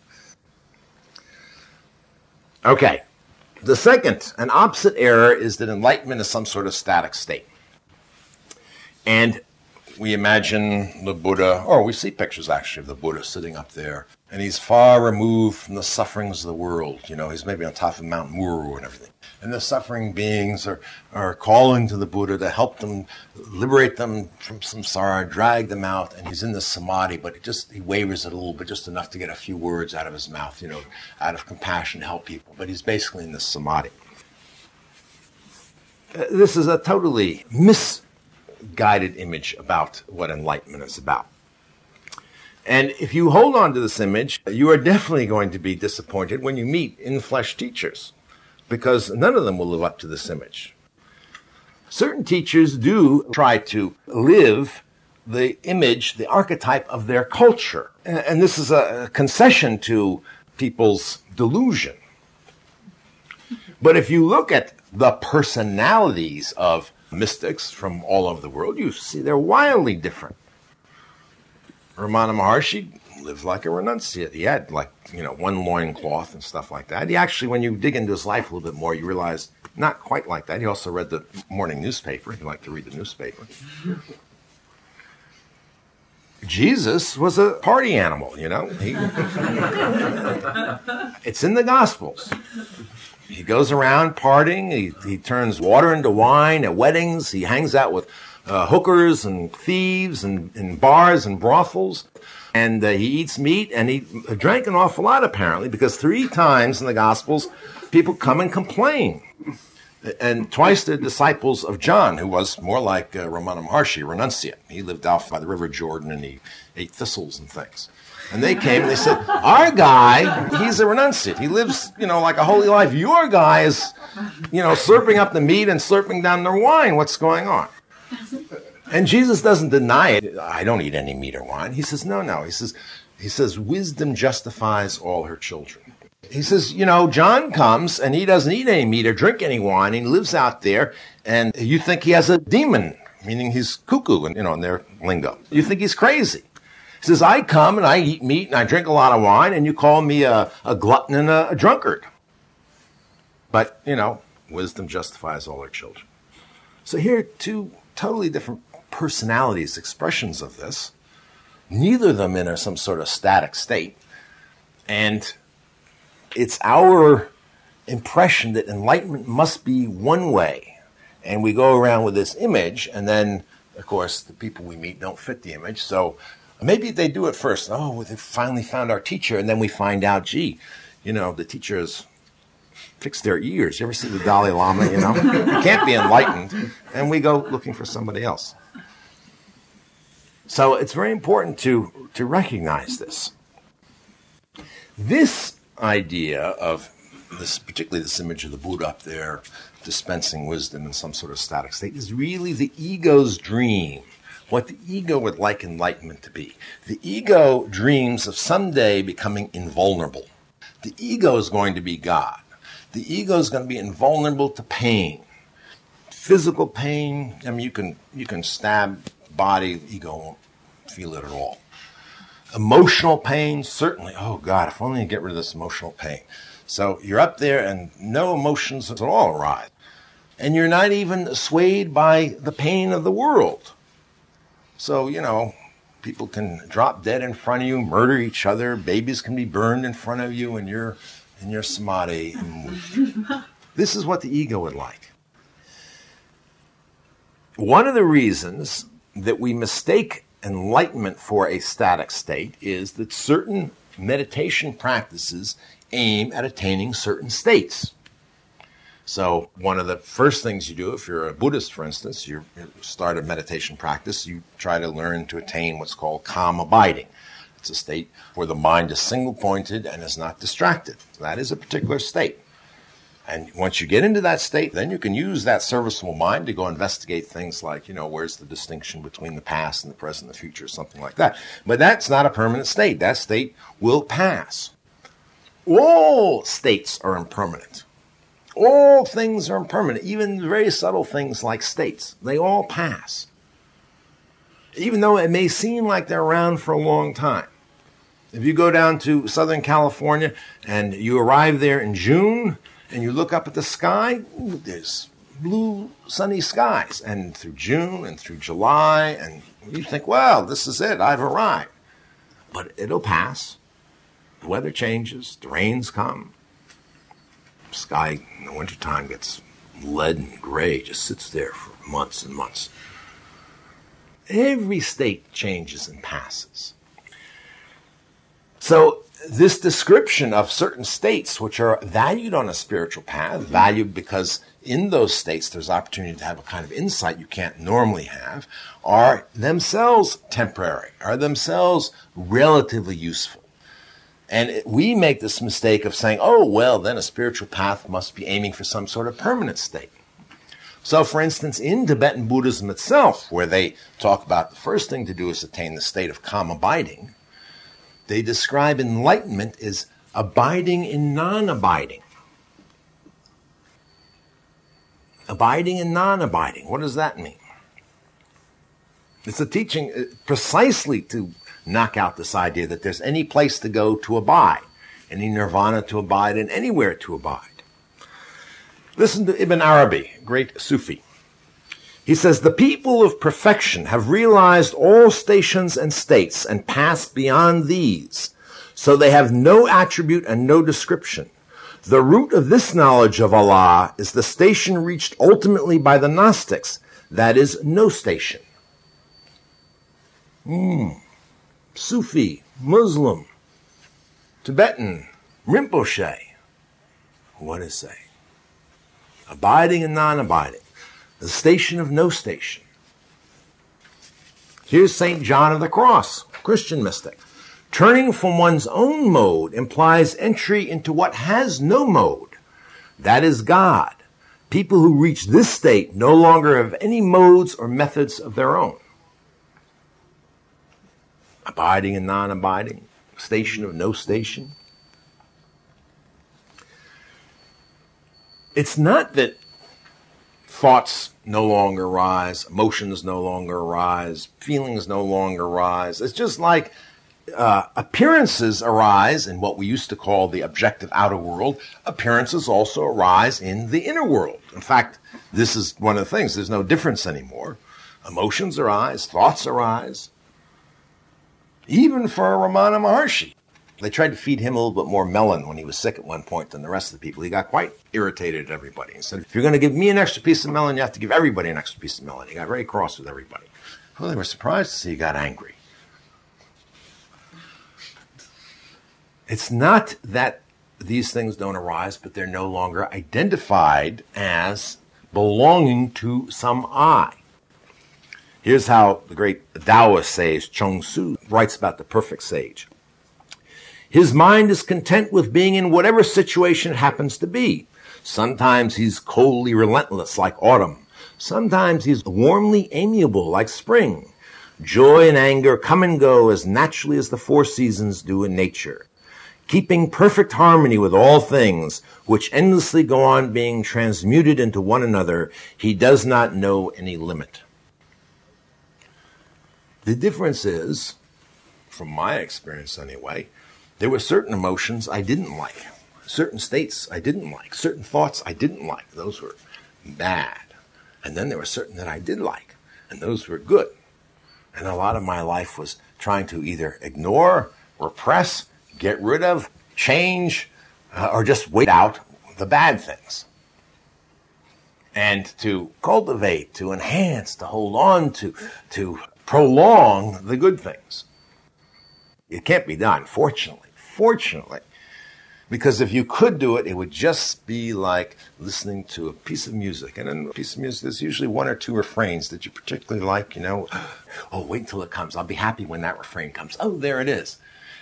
Okay. The second, an opposite error, is that enlightenment is some sort of static state. And we imagine the Buddha, or we see pictures actually of the Buddha sitting up there, and he's far removed from the sufferings of the world. You know, he's maybe on top of Mount Muru and everything. And the suffering beings are, are calling to the Buddha to help them, liberate them from samsara, drag them out, and he's in the samadhi, but it just, he wavers it a little bit, just enough to get a few words out of his mouth, you know, out of compassion to help people. But he's basically in the samadhi. This is a totally mis- guided image about what enlightenment is about. And if you hold on to this image, you are definitely going to be disappointed when you meet in-flesh teachers, because none of them will live up to this image. Certain teachers do try to live the image, the archetype of their culture. And this is a concession to people's delusion. But if you look at the personalities of mystics from all over the world, you see they're wildly different. Ramana Maharshi lived like a renunciate. He had, like, you know, one loincloth and stuff like that. He actually, when you dig into his life a little bit more, you realize not quite like that. He also read the morning newspaper. He liked to read the newspaper. Jesus was a party animal, you know. He, it's in the Gospels. He goes around partying, he, he turns water into wine at weddings, he hangs out with uh, hookers and thieves and, and bars and brothels. And uh, he eats meat, and he drank an awful lot, apparently, because three times in the Gospels, people come and complain. And twice the disciples of John, who was more like uh, Ramana Maharshi, renunciate. He lived out by the River Jordan, and he ate thistles and things. And they came, and they said, our guy, he's a renunciate. He lives, you know, like a holy life. Your guy is, you know, slurping up the meat and slurping down the wine. What's going on? And Jesus doesn't deny it. I don't eat any meat or wine. He says, no, no. He says, he says, wisdom justifies all her children. He says, you know, John comes, and he doesn't eat any meat or drink any wine. He lives out there, and you think he has a demon, meaning he's cuckoo, and you know, in their lingo. You think he's crazy. He says, I come, and I eat meat, and I drink a lot of wine, and you call me a, a glutton and a, a drunkard. But, you know, wisdom justifies all her children. So here are two totally different personalities, expressions of this. Neither of them in a, some sort of static state. And it's our impression that enlightenment must be one way. And we go around with this image, and then, of course, the people we meet don't fit the image. So maybe they do at first. Oh, well, they finally found our teacher. And then we find out, gee, you know, the teacher has fixed their ears. You ever see the Dalai Lama, you know? You can't be enlightened. And we go looking for somebody else. So it's very important to, to recognize this. This idea of this, particularly this image of the Buddha up there dispensing wisdom in some sort of static state, is really the ego's dream. What the ego would like enlightenment to be. The ego dreams of someday becoming invulnerable. The ego is going to be God. The ego is going to be invulnerable to pain. Physical pain, I mean, you can, you can stab body, the ego won't feel it at all. Emotional pain, certainly. Oh, God, if only you get rid of this emotional pain. So you're up there and no emotions at all arise. And you're not even swayed by the pain of the world. So, you know, people can drop dead in front of you, murder each other, babies can be burned in front of you in your, in your samadhi. This is what the ego would like. One of the reasons that we mistake enlightenment for a static state is that certain meditation practices aim at attaining certain states. So one of the first things you do, if you're a Buddhist, for instance, you start a meditation practice, you try to learn to attain what's called calm abiding. It's a state where the mind is single-pointed and is not distracted. So that is a particular state. And once you get into that state, then you can use that serviceable mind to go investigate things like, you know, where's the distinction between the past and the present and the future, something like that. But that's not a permanent state. That state will pass. All states are impermanent. All things are impermanent, even very subtle things like states. They all pass. Even though it may seem like they're around for a long time. If you go down to Southern California and you arrive there in June and you look up at the sky, ooh, there's blue, sunny skies. And through June and through July, and you think, well, this is it, I've arrived. But it'll pass. The weather changes, the rains come. Sky in the wintertime gets lead and gray, just sits there for months and months. Every state changes and passes. So this description of certain states which are valued on a spiritual path, valued because in those states there's opportunity to have a kind of insight you can't normally have, are themselves temporary, are themselves relatively useful. And we make this mistake of saying, oh, well, then a spiritual path must be aiming for some sort of permanent state. So, for instance, in Tibetan Buddhism itself, where they talk about the first thing to do is attain the state of calm abiding, they describe enlightenment as abiding in non-abiding. Abiding in non-abiding. What does that mean? It's a teaching precisely to knock out this idea that there's any place to go to abide, any nirvana to abide, and anywhere to abide. Listen to Ibn Arabi, great Sufi. He says, the people of perfection have realized all stations and states and passed beyond these, so they have no attribute and no description. The root of this knowledge of Allah is the station reached ultimately by the Gnostics, That is no station. Mm. Sufi, Muslim, Tibetan, Rinpoche. What is saying? Abiding and non-abiding. The station of no station. Here's Saint John of the Cross, Christian mystic. Turning from one's own mode implies entry into what has no mode. That is God. People who reach this state no longer have any modes or methods of their own. Abiding and non-abiding. Station of no station. It's not that thoughts no longer rise, emotions no longer rise, feelings no longer rise. It's just like uh, appearances arise in what we used to call the objective outer world. Appearances also arise in the inner world. In fact, this is one of the things. There's no difference anymore. Emotions arise, thoughts arise. Even for a Ramana Maharshi. They tried to feed him a little bit more melon when he was sick at one point than the rest of the people. He got quite irritated at everybody. He said, if you're going to give me an extra piece of melon, you have to give everybody an extra piece of melon. He got very cross with everybody. Well, they were surprised to see he got angry. It's not that these things don't arise, but they're no longer identified as belonging to some I. Here's how the great Taoist sage Chuang Tzu writes about the perfect sage. His mind is content with being in whatever situation it happens to be. Sometimes he's coldly relentless like autumn. Sometimes he's warmly amiable like spring. Joy and anger come and go as naturally as the four seasons do in nature. Keeping perfect harmony with all things, which endlessly go on being transmuted into one another, he does not know any limit. The difference is, from my experience anyway, there were certain emotions I didn't like, certain states I didn't like, certain thoughts I didn't like. Those were bad. And then there were certain that I did like, and those were good. And a lot of my life was trying to either ignore, repress, get rid of, change, uh, or just wait out the bad things. And to cultivate, to enhance, to hold on to, to prolong the good things. It can't be done, fortunately. Fortunately, because if you could do it, it would just be like listening to a piece of music. And in a piece of music, there's usually one or two refrains that you particularly like, you know. Oh, wait until it comes. I'll be happy when that refrain comes. Oh, there it is.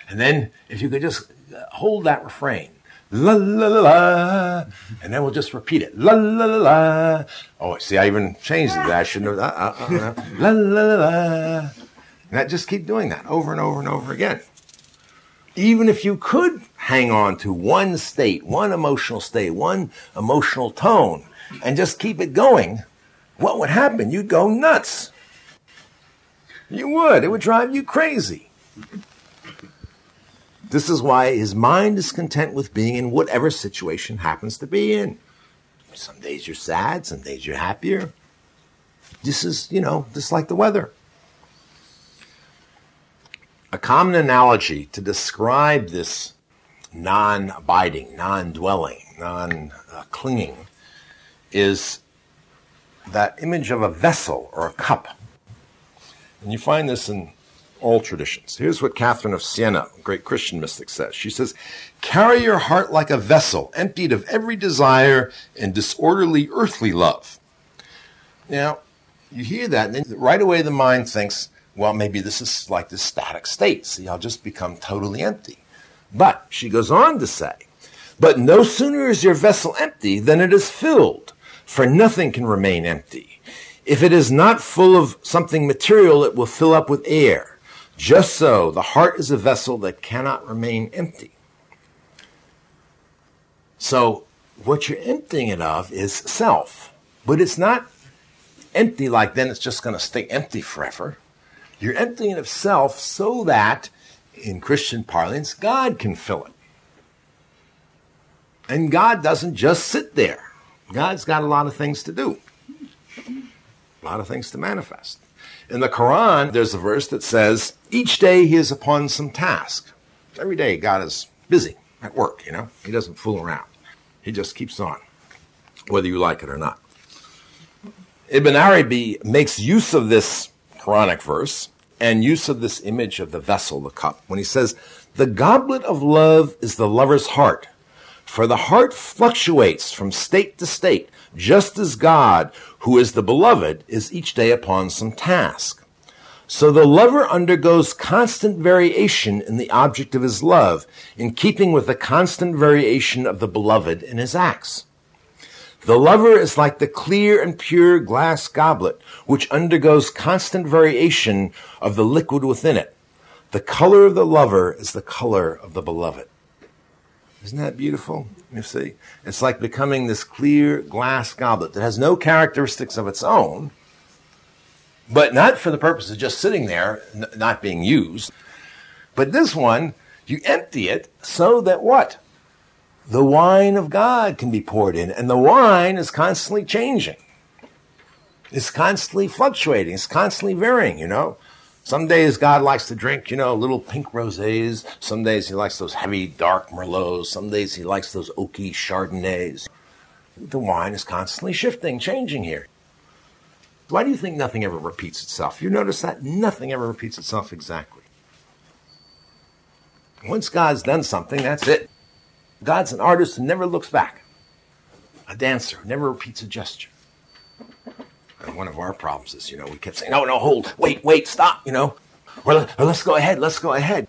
And then if you could just hold that refrain, la, la, la, la, and then we'll just repeat it, la, la, la, la. Oh, see, I even changed it. I shouldn't have, uh, uh, uh, la, la, la, la. And I just keep doing that over and over and over again. Even if you could hang on to one state, one emotional state, one emotional tone, and just keep it going, what would happen? You'd go nuts. You would. It would drive you crazy. This is why his mind is content with being in whatever situation happens to be in. Some days you're sad, some days you're happier. This is, you know, just like the weather. A common analogy to describe this non-abiding, non-dwelling, non-clinging is that image of a vessel or a cup. And you find this in all traditions. Here's what Catherine of Siena, a great Christian mystic, says. She says, carry your heart like a vessel, emptied of every desire and disorderly earthly love. Now, you hear that, and then right away the mind thinks, well, maybe this is like this static state. See, I'll just become totally empty. But she goes on to say, but no sooner is your vessel empty than it is filled, for nothing can remain empty. If it is not full of something material, it will fill up with air. Just so, the heart is a vessel that cannot remain empty. So, what you're emptying it of is self. But it's not empty like then it's just going to stay empty forever. You're emptying of self so that, in Christian parlance, God can fill it. And God doesn't just sit there. God's got a lot of things to do. A lot of things to manifest. In the Quran, there's a verse that says, each day he is upon some task. Every day God is busy at work, you know. He doesn't fool around. He just keeps on, whether you like it or not. Ibn Arabi makes use of this Quranic verse and use of this image of the vessel, the cup, when he says, the goblet of love is the lover's heart, for the heart fluctuates from state to state, just as God, who is the beloved, is each day upon some task. So the lover undergoes constant variation in the object of his love, in keeping with the constant variation of the beloved in his acts. The lover is like the clear and pure glass goblet, which undergoes constant variation of the liquid within it. The color of the lover is the color of the beloved. Isn't that beautiful? You see, it's like becoming this clear glass goblet that has no characteristics of its own, but not for the purpose of just sitting there, n- not being used. But this one, you empty it so that what? The wine of God can be poured in, and the wine is constantly changing. It's constantly fluctuating. It's constantly varying, you know. Some days God likes to drink, you know, little pink rosés. Some days he likes those heavy, dark Merlots. Some days he likes those oaky Chardonnays. The wine is constantly shifting, changing here. Why do you think nothing ever repeats itself? You notice that? Nothing ever repeats itself exactly. Once God's done something, that's it. God's an artist who never looks back. A dancer who never repeats a gesture. And one of our problems is, you know, we kept saying, no, no, hold, wait, wait, stop, you know. Or, or let's go ahead, let's go ahead.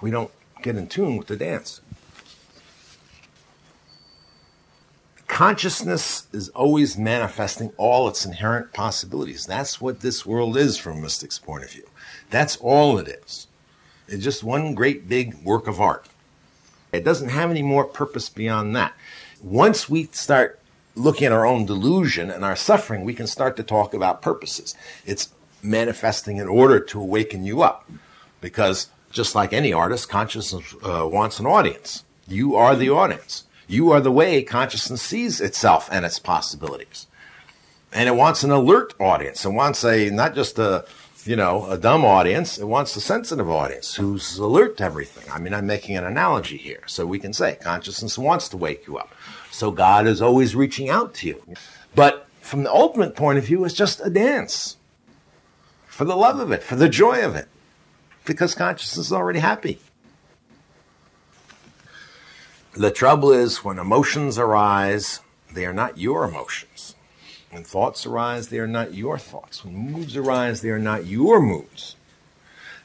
We don't get in tune with the dance. Consciousness is always manifesting all its inherent possibilities. That's what this world is from a mystic's point of view. That's all it is. It's just one great big work of art. It doesn't have any more purpose beyond that. Once we start looking at our own delusion and our suffering, we can start to talk about purposes. It's manifesting in order to awaken you up. Because just like any artist, consciousness uh, wants an audience. You are the audience. You are the way consciousness sees itself and its possibilities. And it wants an alert audience. It wants a, not just a, you know, a dumb audience. It wants a sensitive audience who's alert to everything. I mean, I'm making an analogy here. So we can say consciousness wants to wake you up. So God is always reaching out to you. But from the ultimate point of view, it's just a dance. For the love of it, for the joy of it. Because consciousness is already happy. The trouble is when emotions arise, they are not your emotions. When thoughts arise, they are not your thoughts. When moods arise, they are not your moods.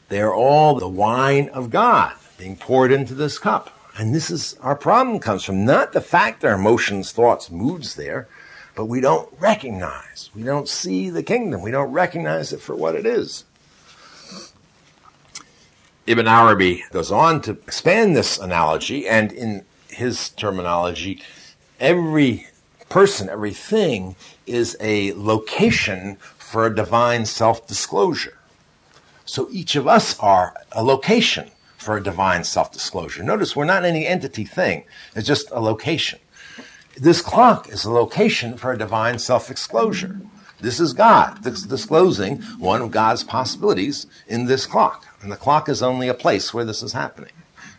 They are all the wine of God being poured into this cup. And this is our problem comes from, not the fact there are emotions, thoughts, moods there, but we don't recognize. We don't see the kingdom. We don't recognize it for what it is. Ibn Arabi goes on to expand this analogy, and in his terminology, every person, everything is a location for a divine self-disclosure. So each of us are a location for a divine self-disclosure. Notice we're not any entity thing. It's just a location. This clock is a location for a divine self-disclosure. This is God disclosing one of God's possibilities in this clock. And the clock is only a place where this is happening.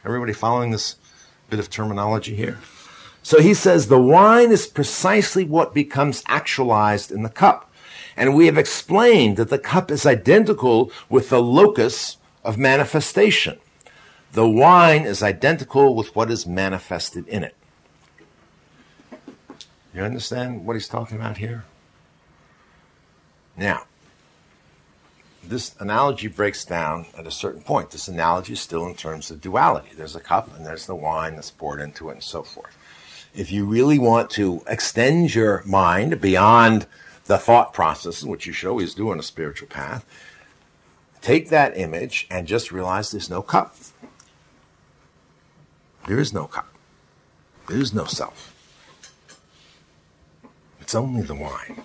Everybody following this bit of terminology here? So he says the wine is precisely what becomes actualized in the cup. And we have explained that the cup is identical with the locus of manifestation. The wine is identical with what is manifested in it. You understand what he's talking about here? Now, this analogy breaks down at a certain point. This analogy is still in terms of duality. There's a cup and there's the wine that's poured into it and so forth. If you really want to extend your mind beyond the thought processes, which you should always do on a spiritual path, take that image and just realize there's no cup. There is no cup. There is no self. It's only the wine.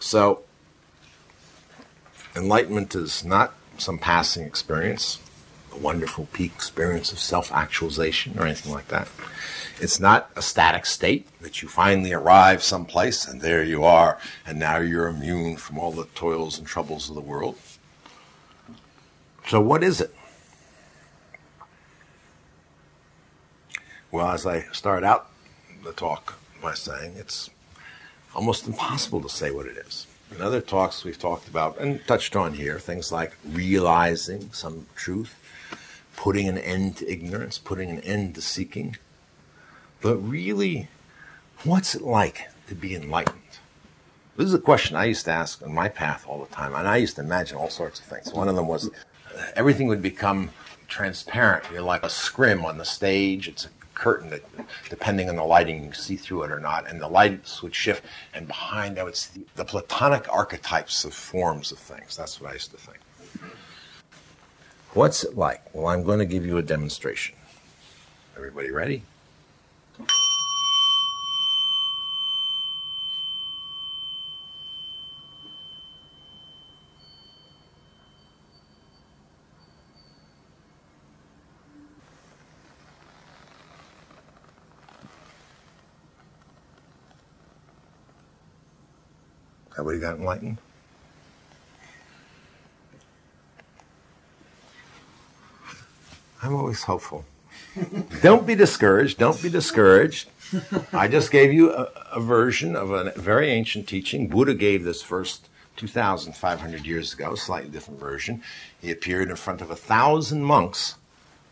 So, enlightenment is not some passing experience, a wonderful peak experience of self-actualization or anything like that. It's not a static state that you finally arrive someplace and there you are and now you're immune from all the toils and troubles of the world. So what is it? Well, as I start out the talk by saying, it's almost impossible to say what it is. In other talks we've talked about and touched on here, things like realizing some truth, putting an end to ignorance, putting an end to seeking. But really, what's it like to be enlightened? This is a question I used to ask on my path all the time, and I used to imagine all sorts of things. One of them was uh, everything would become transparent. You're like a scrim on the stage. It's a curtain that, depending on the lighting, you can see through it or not, and the lights would shift, and behind that would see the Platonic archetypes of forms of things. That's what I used to think. What's it like? Well, I'm going to give you a demonstration. Everybody ready? Everybody got enlightened? I'm always hopeful. Don't be discouraged. Don't be discouraged. I just gave you a, a version of a very ancient teaching. Buddha gave this first two thousand five hundred years ago, a slightly different version. He appeared in front of a thousand monks.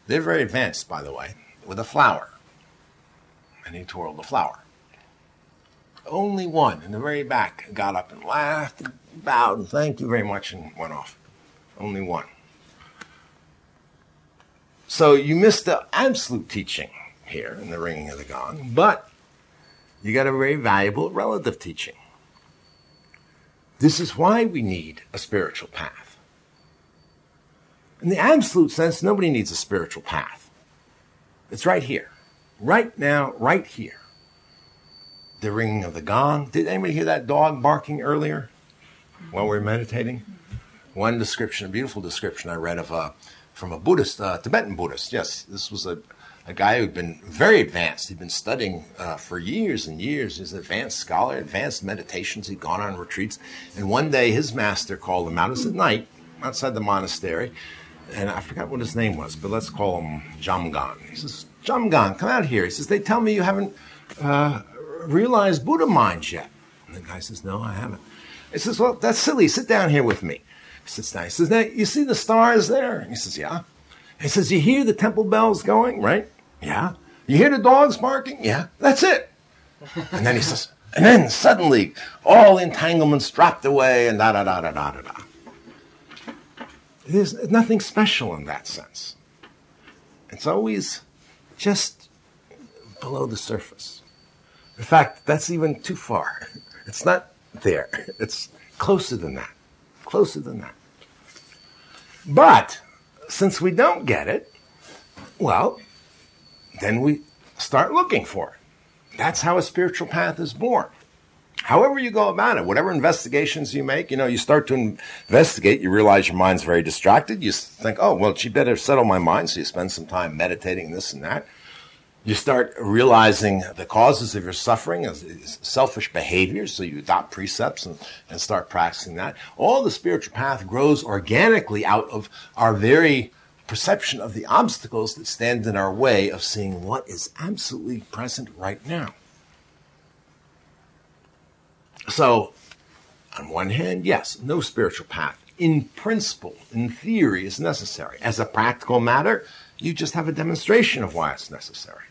They're very advanced, by the way, with a flower. And he twirled the flower. Only one in the very back got up and laughed, bowed, and thank you very much, and went off. Only one. So you missed the absolute teaching here in the ringing of the gong, but you got a very valuable relative teaching. This is why we need a spiritual path. In the absolute sense, nobody needs a spiritual path. It's right here, right now, right here. The ringing of the gong. Did anybody hear that dog barking earlier while we were meditating? One description, a beautiful description I read of a from a Buddhist, uh, Tibetan Buddhist. Yes, this was a, a guy who'd been very advanced. He'd been studying uh, for years and years. He's an advanced scholar, advanced meditations. He'd gone on retreats. And one day his master called him out. It was at night outside the monastery. And I forgot what his name was, but let's call him Jamgon. He says, Jamgon, come out here. He says, they tell me you haven't uh, realized Buddha mind yet. And the guy says, no, I haven't. He says, well, that's silly. Sit down here with me. Sits down. He says, now, you see the stars there? He says, yeah. He says, you hear the temple bells going, right? Yeah. You hear the dogs barking? Yeah. That's it. And then he says, and then suddenly all entanglements dropped away and da-da-da-da-da-da-da. There's nothing special in that sense. It's always just below the surface. In fact, that's even too far. It's not there. It's closer than that. Closer than that. But since we don't get it, well, then we start looking for it. That's how a spiritual path is born. However you go about it, whatever investigations you make, you know, you start to investigate, you realize your mind's very distracted. You think, oh, well, she better settle my mind. So you spend some time meditating this and that. You start realizing the causes of your suffering is, is selfish behavior, so you adopt precepts and, and start practicing that. All the spiritual path grows organically out of our very perception of the obstacles that stand in our way of seeing what is absolutely present right now. So, on one hand, yes, no spiritual path, in principle, in theory, is necessary. As a practical matter, you just have a demonstration of why it's necessary.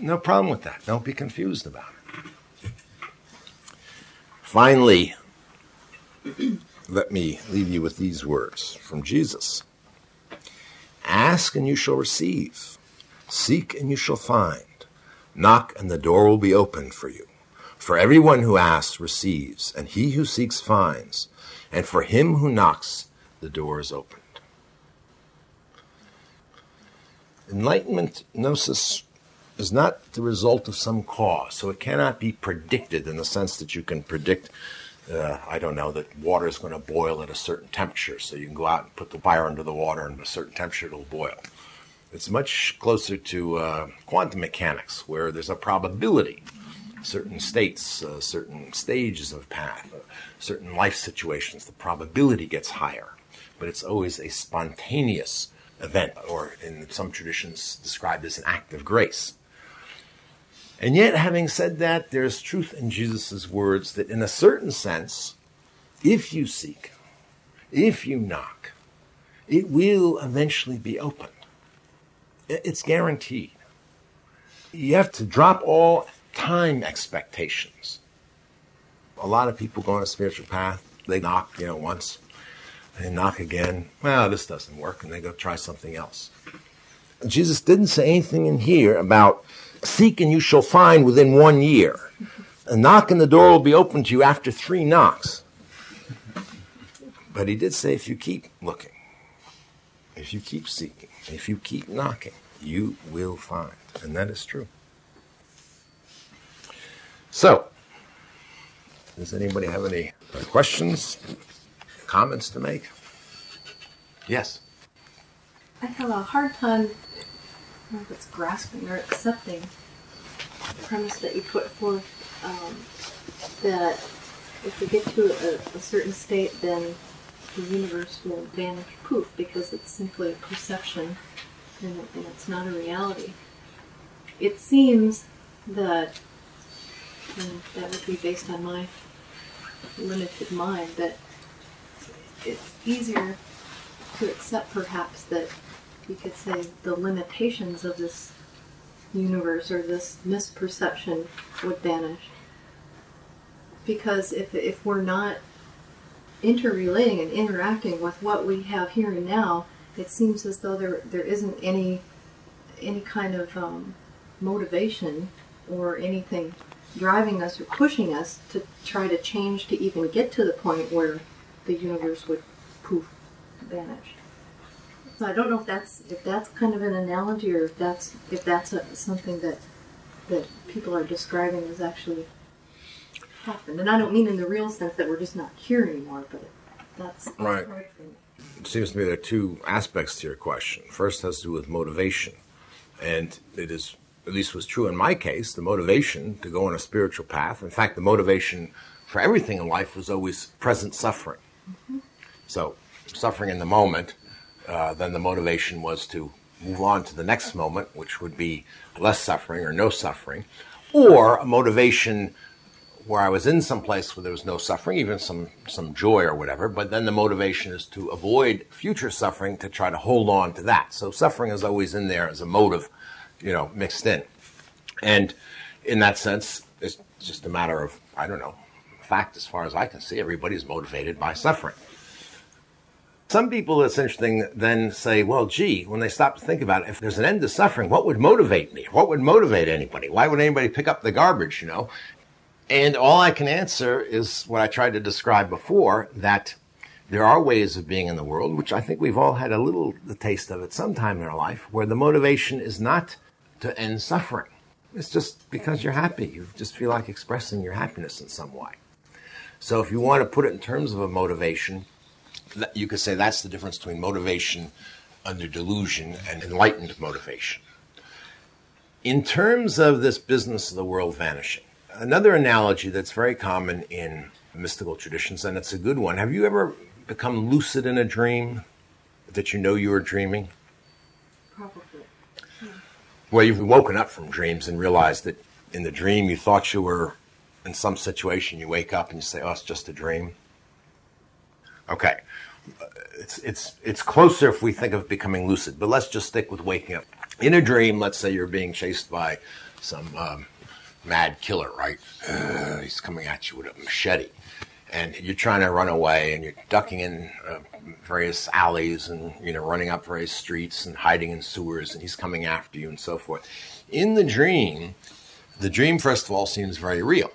No problem with that. Don't be confused about it. Finally, let me leave you with these words from Jesus. Ask and you shall receive. Seek and you shall find. Knock and the door will be opened for you. For everyone who asks receives, and he who seeks finds. And for him who knocks, the door is opened. Enlightenment, gnosis, is not the result of some cause, so it cannot be predicted in the sense that you can predict, uh, I don't know, that water is going to boil at a certain temperature, so you can go out and put the fire under the water and at a certain temperature it'll boil. It's much closer to uh, quantum mechanics, where there's a probability, certain states, uh, certain stages of path, uh, certain life situations, the probability gets higher, but it's always a spontaneous event, or in some traditions described as an act of grace. And yet, having said that, there's truth in Jesus' words that in a certain sense, if you seek, if you knock, it will eventually be open. It's guaranteed. You have to drop all time expectations. A lot of people go on a spiritual path, they knock, you know, once, they knock again. Well, this doesn't work, and they go try something else. Jesus didn't say anything in here about seek and you shall find within one year. A knock and the door will be open to you after three knocks. But he did say if you keep looking, if you keep seeking, if you keep knocking, you will find. And that is true. So, does anybody have any questions, comments to make? Yes? I have a hard time, I don't know if it's grasping or accepting the premise that you put forth, um, that if you get to a, a certain state, then the universe will vanish, poof, because it's simply a perception and, and it's not a reality. It seems that, and that would be based on my limited mind, that it's easier to accept perhaps that you could say the limitations of this universe or this misperception would vanish. Because if, if we're not interrelating and interacting with what we have here and now, it seems as though there there isn't any any kind of um, motivation or anything driving us or pushing us to try to change to even get to the point where the universe would poof vanish. So I don't know if that's if that's kind of an analogy, or if that's if that's a, something that that people are describing is actually happened. And I don't mean in the real sense that we're just not here anymore, but that's right. Hard for me. It seems to me there are two aspects to your question. First has to do with motivation. And it is, at least was true in my case, the motivation to go on a spiritual path. In fact, the motivation for everything in life was always present suffering. Mm-hmm. So suffering in the moment, uh, then the motivation was to move on to the next moment, which would be less suffering or no suffering, or a motivation where I was in some place where there was no suffering, even some, some joy or whatever, but then the motivation is to avoid future suffering, to try to hold on to that. So suffering is always in there as a motive, you know, mixed in. And in that sense, it's just a matter of, I don't know, fact as far as I can see, everybody's motivated by suffering. Some people, it's interesting, then say, well, gee, when they stop to think about it, if there's an end to suffering, what would motivate me? What would motivate anybody? Why would anybody pick up the garbage, you know? And all I can answer is what I tried to describe before, that there are ways of being in the world, which I think we've all had a little the taste of at some time in our life, where the motivation is not to end suffering. It's just because you're happy. You just feel like expressing your happiness in some way. So if you want to put it in terms of a motivation, you could say that's the difference between motivation under delusion and enlightened motivation. In terms of this business of the world vanishing, another analogy that's very common in mystical traditions, and it's a good one. Have you ever become lucid in a dream that you know you were dreaming? Probably. Yeah. Well, you've woken up from dreams and realized that in the dream you thought you were in some situation. You wake up and you say, oh, it's just a dream. Okay. It's, it's, it's closer if we think of becoming lucid, but let's just stick with waking up. In a dream, let's say you're being chased by some... Um, mad killer, right? Uh, he's coming at you with a machete. And you're trying to run away, and you're ducking in uh, various alleys and, you know, running up various streets and hiding in sewers, and he's coming after you and so forth. In the dream, the dream, first of all, seems very real.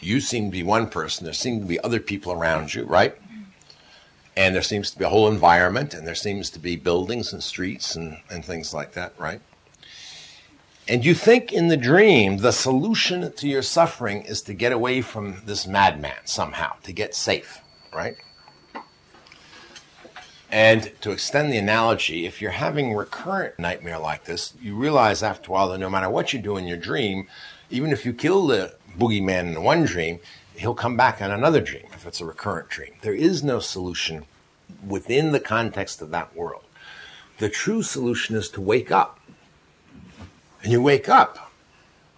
You seem to be one person. There seem to be other people around you, right? And there seems to be a whole environment, and there seems to be buildings and streets and, and things like that, right? And you think in the dream the solution to your suffering is to get away from this madman somehow, to get safe, right? And to extend the analogy, if you're having a recurrent nightmare like this, you realize after a while that no matter what you do in your dream, even if you kill the boogeyman in one dream, he'll come back in another dream, if it's a recurrent dream. There is no solution within the context of that world. The true solution is to wake up. And you wake up,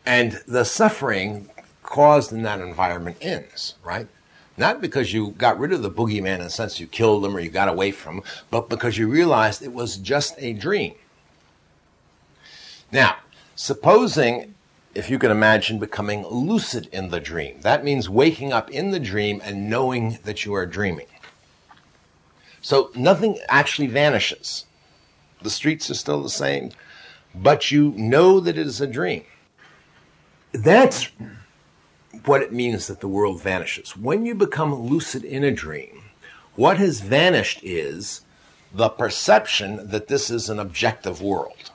and the suffering caused in that environment ends, right? Not because you got rid of the boogeyman in the sense you killed him or you got away from him, but because you realized it was just a dream. Now, supposing, if you can imagine, becoming lucid in the dream. That means waking up in the dream and knowing that you are dreaming. So nothing actually vanishes. The streets are still the same, but you know that it is a dream. That's what it means that the world vanishes. When you become lucid in a dream, what has vanished is the perception that this is an objective world.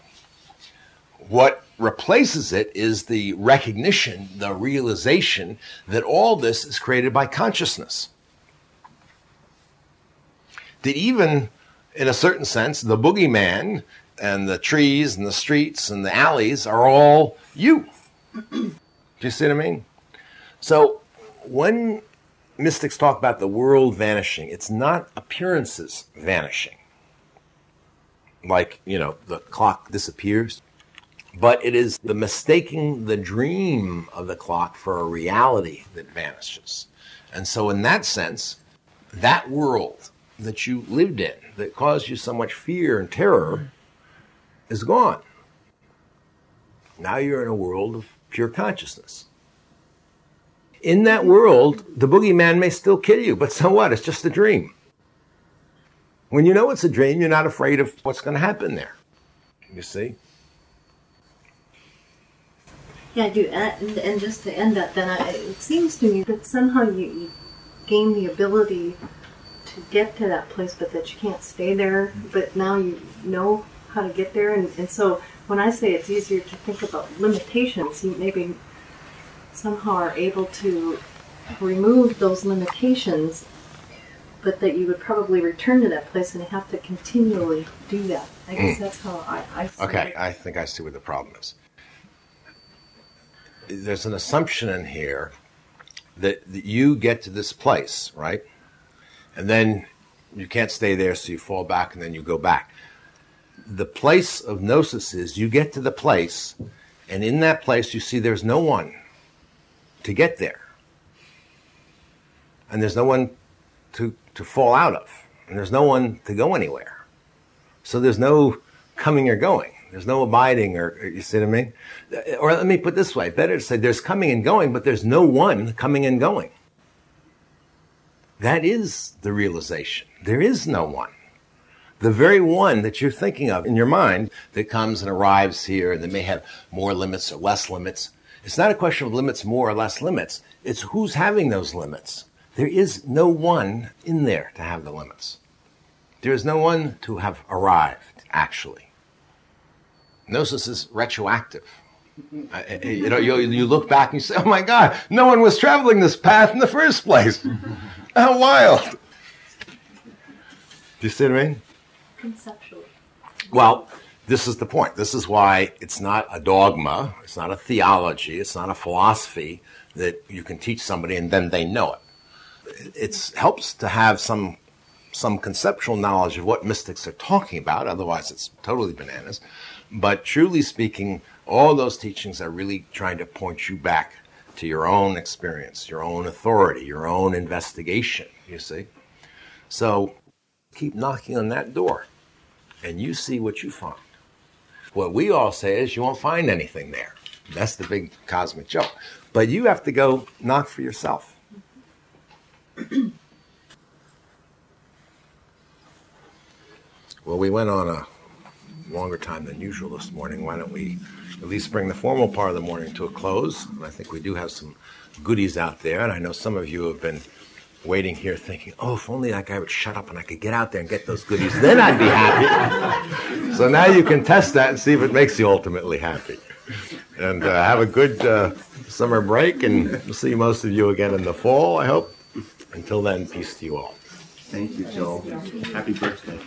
What replaces it is the recognition, the realization that all this is created by consciousness. That even, in a certain sense, the boogeyman and the trees and the streets and the alleys are all you. Do you see what I mean? So when mystics talk about the world vanishing, it's not appearances vanishing. Like, you know, the clock disappears. But it is the mistaking the dream of the clock for a reality that vanishes. And so in that sense, that world that you lived in, that caused you so much fear and terror, is gone. Now you're in a world of pure consciousness. In that world, the boogeyman may still kill you, but so what? It's just a dream. When you know it's a dream, you're not afraid of what's going to happen there. You see? Yeah, I do. And, and just to end that, then I, it seems to me that somehow you, you gain the ability to get to that place, but that you can't stay there. But now you know how to get there. And, and so when I say it's easier to think about limitations, you maybe somehow are able to remove those limitations, but that you would probably return to that place and have to continually do that. I guess mm. that's how I, I see okay, it. Okay, I think I see what the problem is. There's an assumption in here that, that you get to this place, right? And then you can't stay there, so you fall back, and then you go back. The place of Gnosis is you get to the place, and in that place you see there's no one to get there. And there's no one to, to fall out of. And there's no one to go anywhere. So there's no coming or going. There's no abiding, or, or you see what I mean? Or let me put it this way. Better to say there's coming and going, but there's no one coming and going. That is the realization. There is no one. The very one that you're thinking of in your mind that comes and arrives here and that may have more limits or less limits. It's not a question of limits, more or less limits. It's who's having those limits. There is no one in there to have the limits. There is no one to have arrived, actually. Gnosis is retroactive. Uh, you know, you, you look back and you say, oh my God, no one was traveling this path in the first place. How wild. Do you see what I mean? Conceptually. Well, this is the point. This is why it's not a dogma. It's not a theology. It's not a philosophy that you can teach somebody and then they know it. It helps to have some some conceptual knowledge of what mystics are talking about. Otherwise, it's totally bananas. But truly speaking, all those teachings are really trying to point you back to your own experience, your own authority, your own investigation, you see. So keep knocking on that door, and you see what you find. What we all say is you won't find anything there. That's the big cosmic joke. But you have to go knock for yourself. Well, we went on a longer time than usual this morning. Why don't we at least bring the formal part of the morning to a close? And I think we do have some goodies out there. And I know some of you have been waiting here thinking, oh, if only that guy would shut up and I could get out there and get those goodies, then I'd be happy. So now you can test that and see if it makes you ultimately happy. And uh, have a good uh, summer break, and we'll see most of you again in the fall, I hope. Until then, peace to you all. Thank you, Joel. Happy birthday.